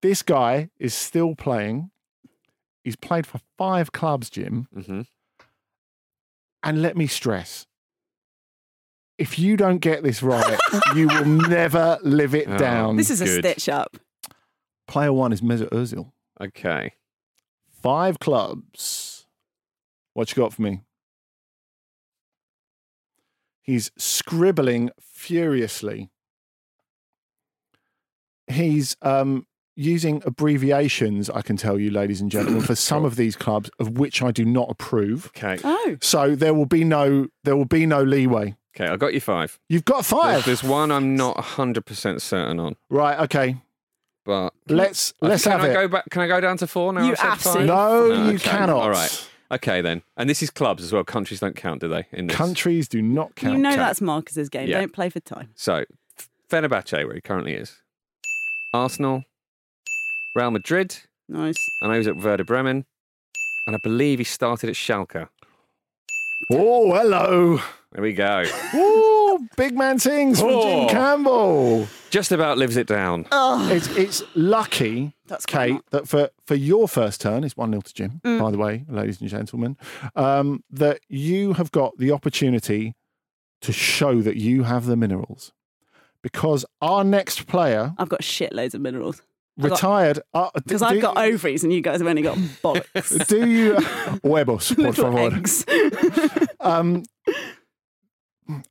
this guy is still playing. He's played for five clubs, Jim. Mm-hmm. And let me stress: if you don't get this right, you will never live it oh, down. This is a good stitch up. Player one is Mesut Ozil. Okay. Five clubs. What you got for me? He's scribbling furiously. He's um, using abbreviations, I can tell you, ladies and gentlemen, for some of these clubs, of which I do not approve. Okay. Oh. So there will be no there will be no leeway. Okay, I got you five. You've got five. There's, there's one I'm not one hundred percent certain on. Right, okay. But let's let's can have I it. Go back, can I go down to four now? You absolutely no, no, you okay. cannot. All right, okay then. And this is clubs as well. Countries don't count, do they? In this? Countries do not count. You know count. That's Marcus's game. Yeah. Don't play for time. So, Fenerbahce, where he currently is, Arsenal, Real Madrid. Nice. And I was at Werder Bremen, and I believe he started at Schalke. Oh, hello. There we go. Ooh, big man things from Jim Campbell. Just about lives it down. Ugh. It's it's lucky, that's Kate, that for, for your first turn, it's one nil to Jim, mm. by the way, ladies and gentlemen, um, that you have got the opportunity to show that you have the minerals. Because our next player... I've got shitloads of minerals. Retired. Because I've got ovaries and you guys have only got bollocks. Do you... Huevos, por favor. Eggs. um...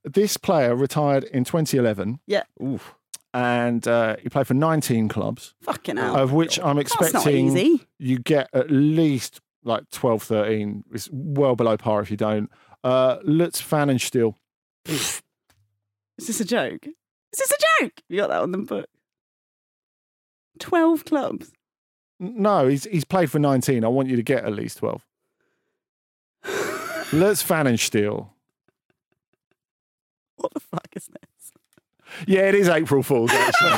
This player retired in twenty eleven. Yeah. Oof. And uh, he played for nineteen clubs. Fucking hell. Of which I'm expecting you get at least like twelve, thirteen. It's well below par if you don't. Uh, Lutz Pfannenstiel. Is this a joke? Is this a joke? You got that on the book. twelve clubs? No, he's he's played for nineteen. I want you to get at least twelve. Lutz Pfannenstiel. What the fuck is this? Yeah, it is April Fool's, actually.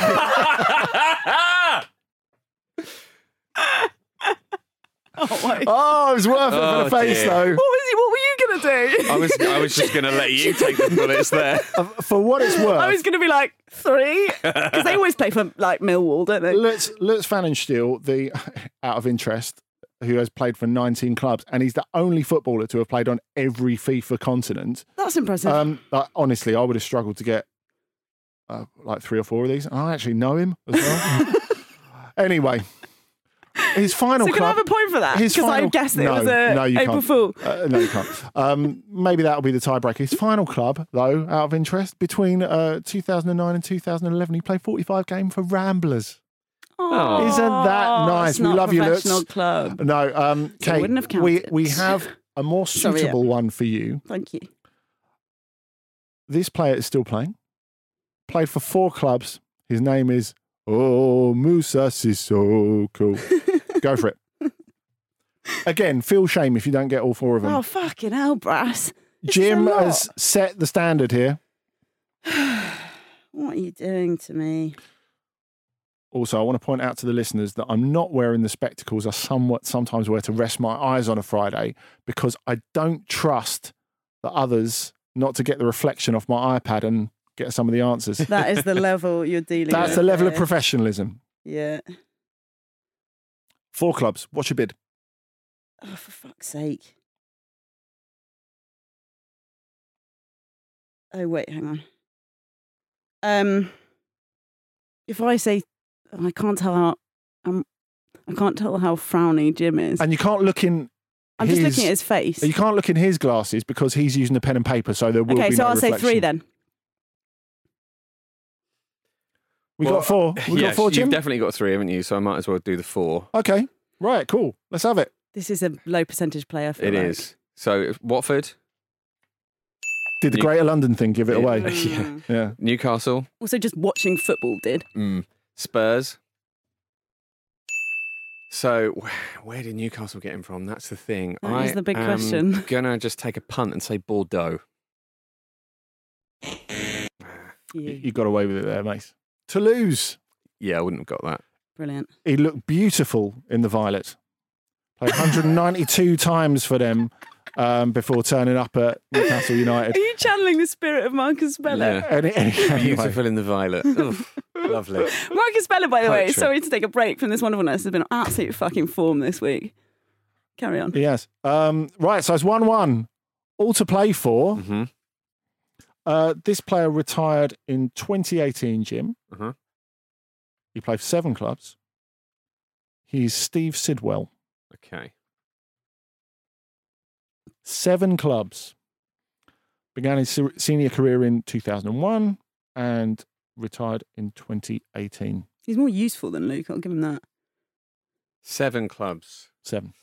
Oh, my. Oh, it was worth oh, it for the face, dear. though. What was you, What were you going to do. I was I was just going to let you take the bullets there. For what it's worth. I was going to be like, three? Because they always play for like Millwall, don't they? Lutz, Lutz Pfannenstiel, the out of interest, who has played for nineteen clubs, and he's the only footballer to have played on every FIFA continent. That's impressive. Um, like, honestly, I would have struggled to get uh, like three or four of these. And I actually know him as well. Anyway, his final so club... So can I have a point for that? Because I guessed it no, was a no, April Fool. Uh, no, you can't. Um, maybe that'll be the tiebreaker. His final club, though, out of interest, between uh, two thousand nine and two thousand eleven, he played forty-five games for Ramblers. Oh, isn't that nice? We love you, Lutz. Club. No, um, so Kate, wouldn't have counted. we we have a more suitable Sorry, yeah. one for you. Thank you. This player is still playing. Played for four clubs. His name is Oh Moussa Sissoko. Go for it. Again, feel shame if you don't get all four of them. Oh fucking hell, Brass! It's Jim has set the standard here. What are you doing to me? Also, I want to point out to the listeners that I'm not wearing the spectacles I somewhat sometimes wear to rest my eyes on a Friday because I don't trust the others not to get the reflection off my iPad and get some of the answers. That is the level you're dealing That's with. That's the level here. Of professionalism. Yeah. Four clubs. What's your bid? Oh, for fuck's sake. Oh, wait, hang on. Um, if I say... I can't tell how um, I can't tell how frowny Jim is. And you can't look in I'm his, just looking at his face. You can't look in his glasses because he's using a pen and paper, so there will okay, be so no I'll reflection. Say three then. We well, got four. We yeah, got four, Jim. You've definitely got three, haven't you? So I might as well do the four. Okay. Right, cool. Let's have it. This is a low percentage player for It like. is. So Watford. Did the New- Greater London thing give it yeah. away? yeah. yeah. Newcastle. Also just watching football did. Mm. Spurs. So, where did Newcastle get him from? That's the thing. That is the big question. I'm going to just take a punt and say Bordeaux. You. you got away with it there, mate. Toulouse. Yeah, I wouldn't have got that. Brilliant. He looked beautiful in the violet. Played one hundred ninety-two times for them um, before turning up at Newcastle United. Are you channeling the spirit of Marcus Speller? Yeah. Anyway. Beautiful in the violet. Oof. Lovely. Marcus Speller, by the Poetry. way, sorry to take a break from this wonderful nurse. Has been on absolute fucking form this week. Carry on. Yes. Um, right, so it's one one. All to play for. Mm-hmm. Uh, this player retired in twenty eighteen, Jim. Mm-hmm. He played for seven clubs. He's Steve Sidwell. Okay. Seven clubs. Began his senior career in two thousand one and... retired in twenty eighteen. He's more useful than Luke, I'll give him that. Seven clubs. Seven.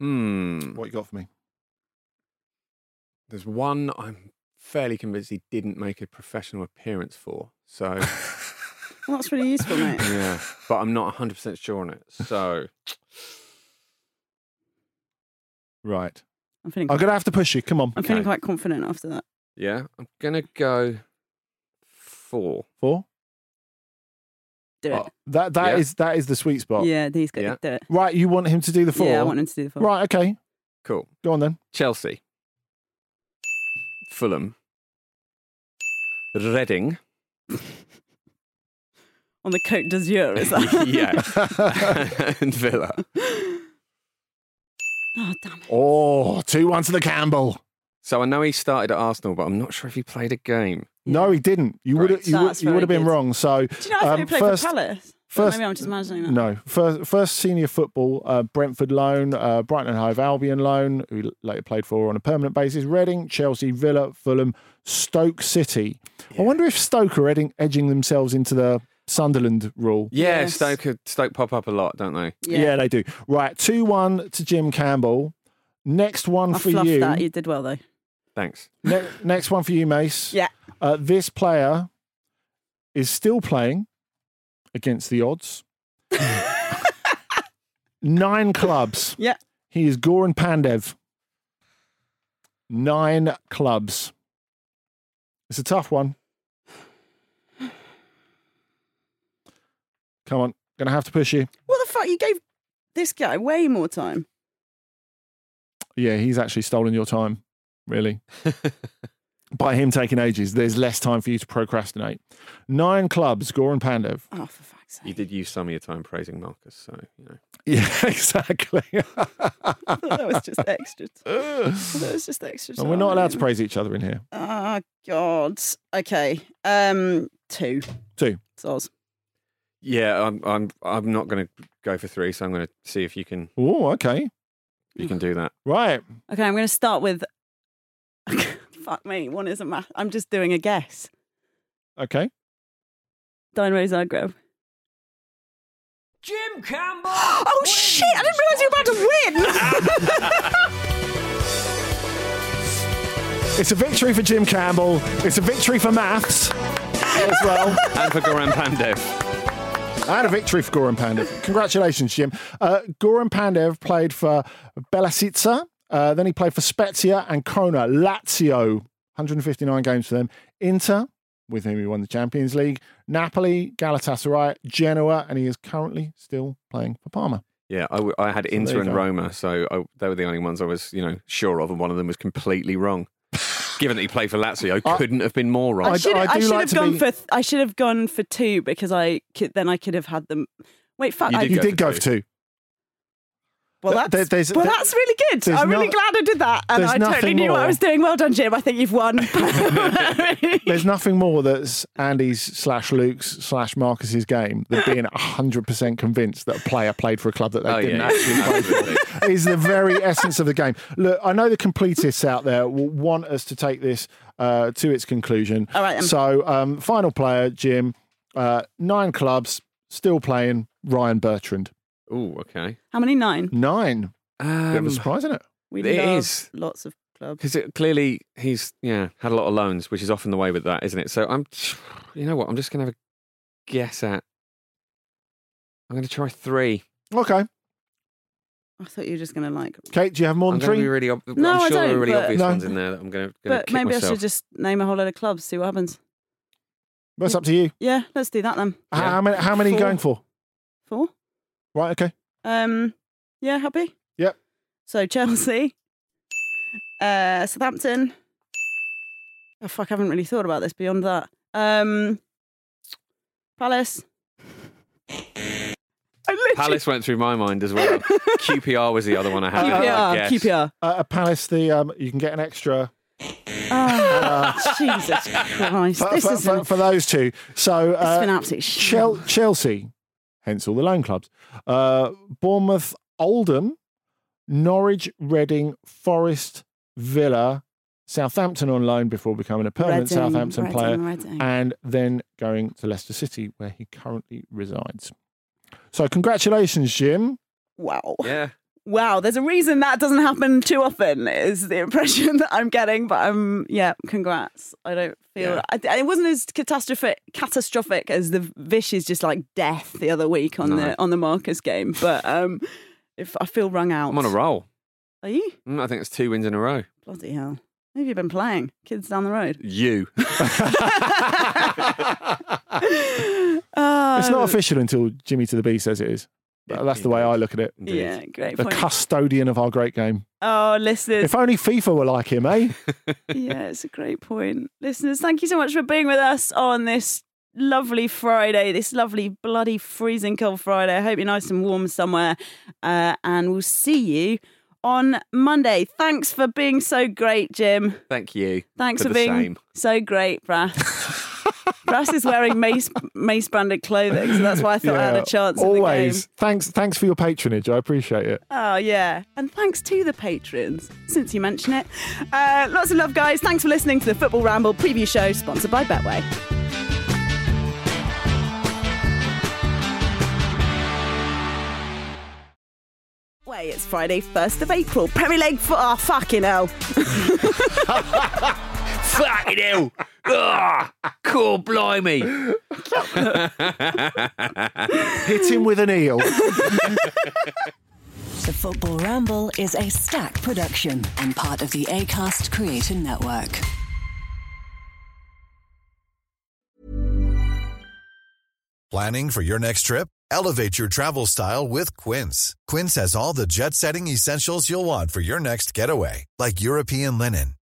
Hmm. What you got for me? There's one I'm fairly convinced he didn't make a professional appearance for, so... Well, that's really useful, mate. Yeah, but I'm not one hundred percent sure on it, so... Right. I'm feeling. I'm going to have to push you, come on. I'm okay. feeling quite confident after that. Yeah, I'm going to go... Four. Four? Do it. Oh, that that yeah. is that is the sweet spot. Yeah, he's going yeah. to do it. Right, you want him to do the four? Yeah, I want him to do the four. Right, okay. Cool. Go on then. Chelsea. Fulham. Reading. On the Côte d'Azur, is that? Yeah. And Villa. Oh, damn it. Oh, two one to the Campbell. So I know he started at Arsenal, but I'm not sure if he played a game. No, he didn't. You right. would you would, you would have been good. wrong. So, do you know I thought um, he played first, for Palace? First, maybe I'm just imagining that. No, first, first senior football, uh, Brentford loan, uh, Brighton and Hove Albion loan, who later played for on a permanent basis. Reading, Chelsea, Villa, Fulham, Stoke City. Yeah. I wonder if Stoke are edging, edging themselves into the Sunderland rule. Yeah, yes. Stoke Stoke pop up a lot, don't they? Yeah, yeah they do. Right, two one to Jim Campbell. Next one I for you. That. You did well though. Thanks. Ne- next one for you, Mace. Yeah. Uh, this player is still playing against the odds. Nine clubs. Yeah. He is Goran Pandev. Nine clubs. It's a tough one. Come on. Going to have to push you. What the fuck? You gave this guy way more time. Yeah, he's actually stolen your time. really. By him taking ages, there's less time for you to procrastinate. Nine clubs, Goran Pandev. Oh, for fuck's sake. You did use some of your time praising Marcus, so, you know. Yeah, exactly. That was just extra. That was just extra time. And we're not allowed to praise each other in here. Oh, God. Okay. Um, two. Two. Soz. Yeah, I'm I'm. I'm not going to go for three, so I'm going to see if you can... Oh, okay. You can do that. Right. Okay, I'm going to start with... Fuck me, one isn't math. I'm just doing a guess. Okay. Dynamo Zagreb. Jim Campbell! Oh wins. Shit, I didn't realise you were about to win! It's a victory for Jim Campbell. It's a victory for maths as well. And for Goran Pandev. And a victory for Goran Pandev. Congratulations, Jim. Uh, Goran Pandev played for Belasica, uh, then he played for Spezia and Kona. Lazio, one hundred fifty-nine games for them. Inter, with whom he won the Champions League. Napoli, Galatasaray, Genoa, and he is currently still playing for Parma. Yeah, I, w- I had so Inter and Roma, so I, they were the only ones I was, you know, sure of, and one of them was completely wrong. Given that he played for Lazio, I, couldn't have been more wrong. I should, I I should like have gone be... for. Th- I should have gone for two because I could, then I could have had them. Wait, fuck! You did, I, you go, did for go for two. Well, that's there, there's, well, there's, that's really good. I'm really not, glad I did that, and I totally knew more. What I was doing. Well done, Jim. I think you've won. There's nothing more that's Andy's slash Luke's slash Marcus's game than being one hundred percent convinced that a player played for a club that they oh, didn't yeah, actually yeah. play for. Is the very essence of the game. Look, I know the completists out there will want us to take this uh, to its conclusion. All right. Um, so, um, final player, Jim, uh, nine clubs, still playing, Ryan Bertrand. Oh, okay. How many? Nine? Nine. Um, Bit of a surprise, isn't it? We it love is. Lots of clubs. Because clearly he's yeah had a lot of loans, which is often the way with that, isn't it? So, I'm, you know what? I'm just going to have a guess at... I'm going to try three. Okay. I thought you were just going to like... Kate, do you have more than three? I'm going to be really... Ob- no, I'm sure I don't, there are really obvious no. ones in there that I'm going to kick myself. But maybe I should just name a whole load of clubs, see what happens. That's up to you. Yeah, let's do that then. How, yeah. how many, how many are you going for? Four. Right, okay. Um, yeah, happy? Yep. So, Chelsea, uh, Southampton. Oh, fuck, I haven't really thought about this beyond that. Um, Palace. Palace went through my mind as well. Q P R was the other one I had. Q P R, I Q P R. Uh, a Palace, the um, you can get an extra. Oh, uh, Jesus Christ! For, this for, is for, a... for those two. So uh, it's been absolute shit. Chelsea, hence all the loan clubs. Uh, Bournemouth, Oldham, Norwich, Reading, Forest, Villa, Southampton on loan before becoming a permanent Reading, Southampton Reading, player, Reading. And then going to Leicester City, where he currently resides. So congratulations, Jim. Wow. Yeah. Wow. There's a reason that doesn't happen too often is the impression that I'm getting. But um, yeah, congrats. I don't feel... Yeah. I, it wasn't as catastrophic catastrophic as the Vish is just like death the other week on no. the on the Marcus game. But um, if I feel wrung out. I'm on a roll. Are you? Mm, I think it's two wins in a row. Bloody hell. Who have you been playing? Kids down the road? You. Uh, it's not official until Jimmy to the B says it is. But that's the way I look at it. Indeed. Yeah, great The point. Custodian of our great game. Oh, listeners. If only FIFA were like him, eh? Yeah, it's a great point. Listeners, thank you so much for being with us on this lovely Friday, this lovely bloody freezing cold Friday. I hope you're nice and warm somewhere. Uh, and we'll see you on Monday. Thanks for being so great, Jim. Thank you. Thanks for, for being same. so great, Brass. Brass is wearing Mace, Mace branded clothing, so that's why I thought yeah, I had a chance in always. The game. Thanks, thanks for your patronage. I appreciate it. Oh, yeah. And thanks to the patrons, since you mention it. Uh, lots of love, guys. Thanks for listening to the Football Ramble preview show sponsored by Betway. Way, it's Friday, first of April. Premier League for... Oh, fucking hell. Fucking hell. Ugh, cool, blimey. Hit him with an eel. The Football Ramble is a Stack production and part of the Acast Creator Network. Planning for your next trip? Elevate your travel style with Quince. Quince has all the jet-setting essentials you'll want for your next getaway, like European linen,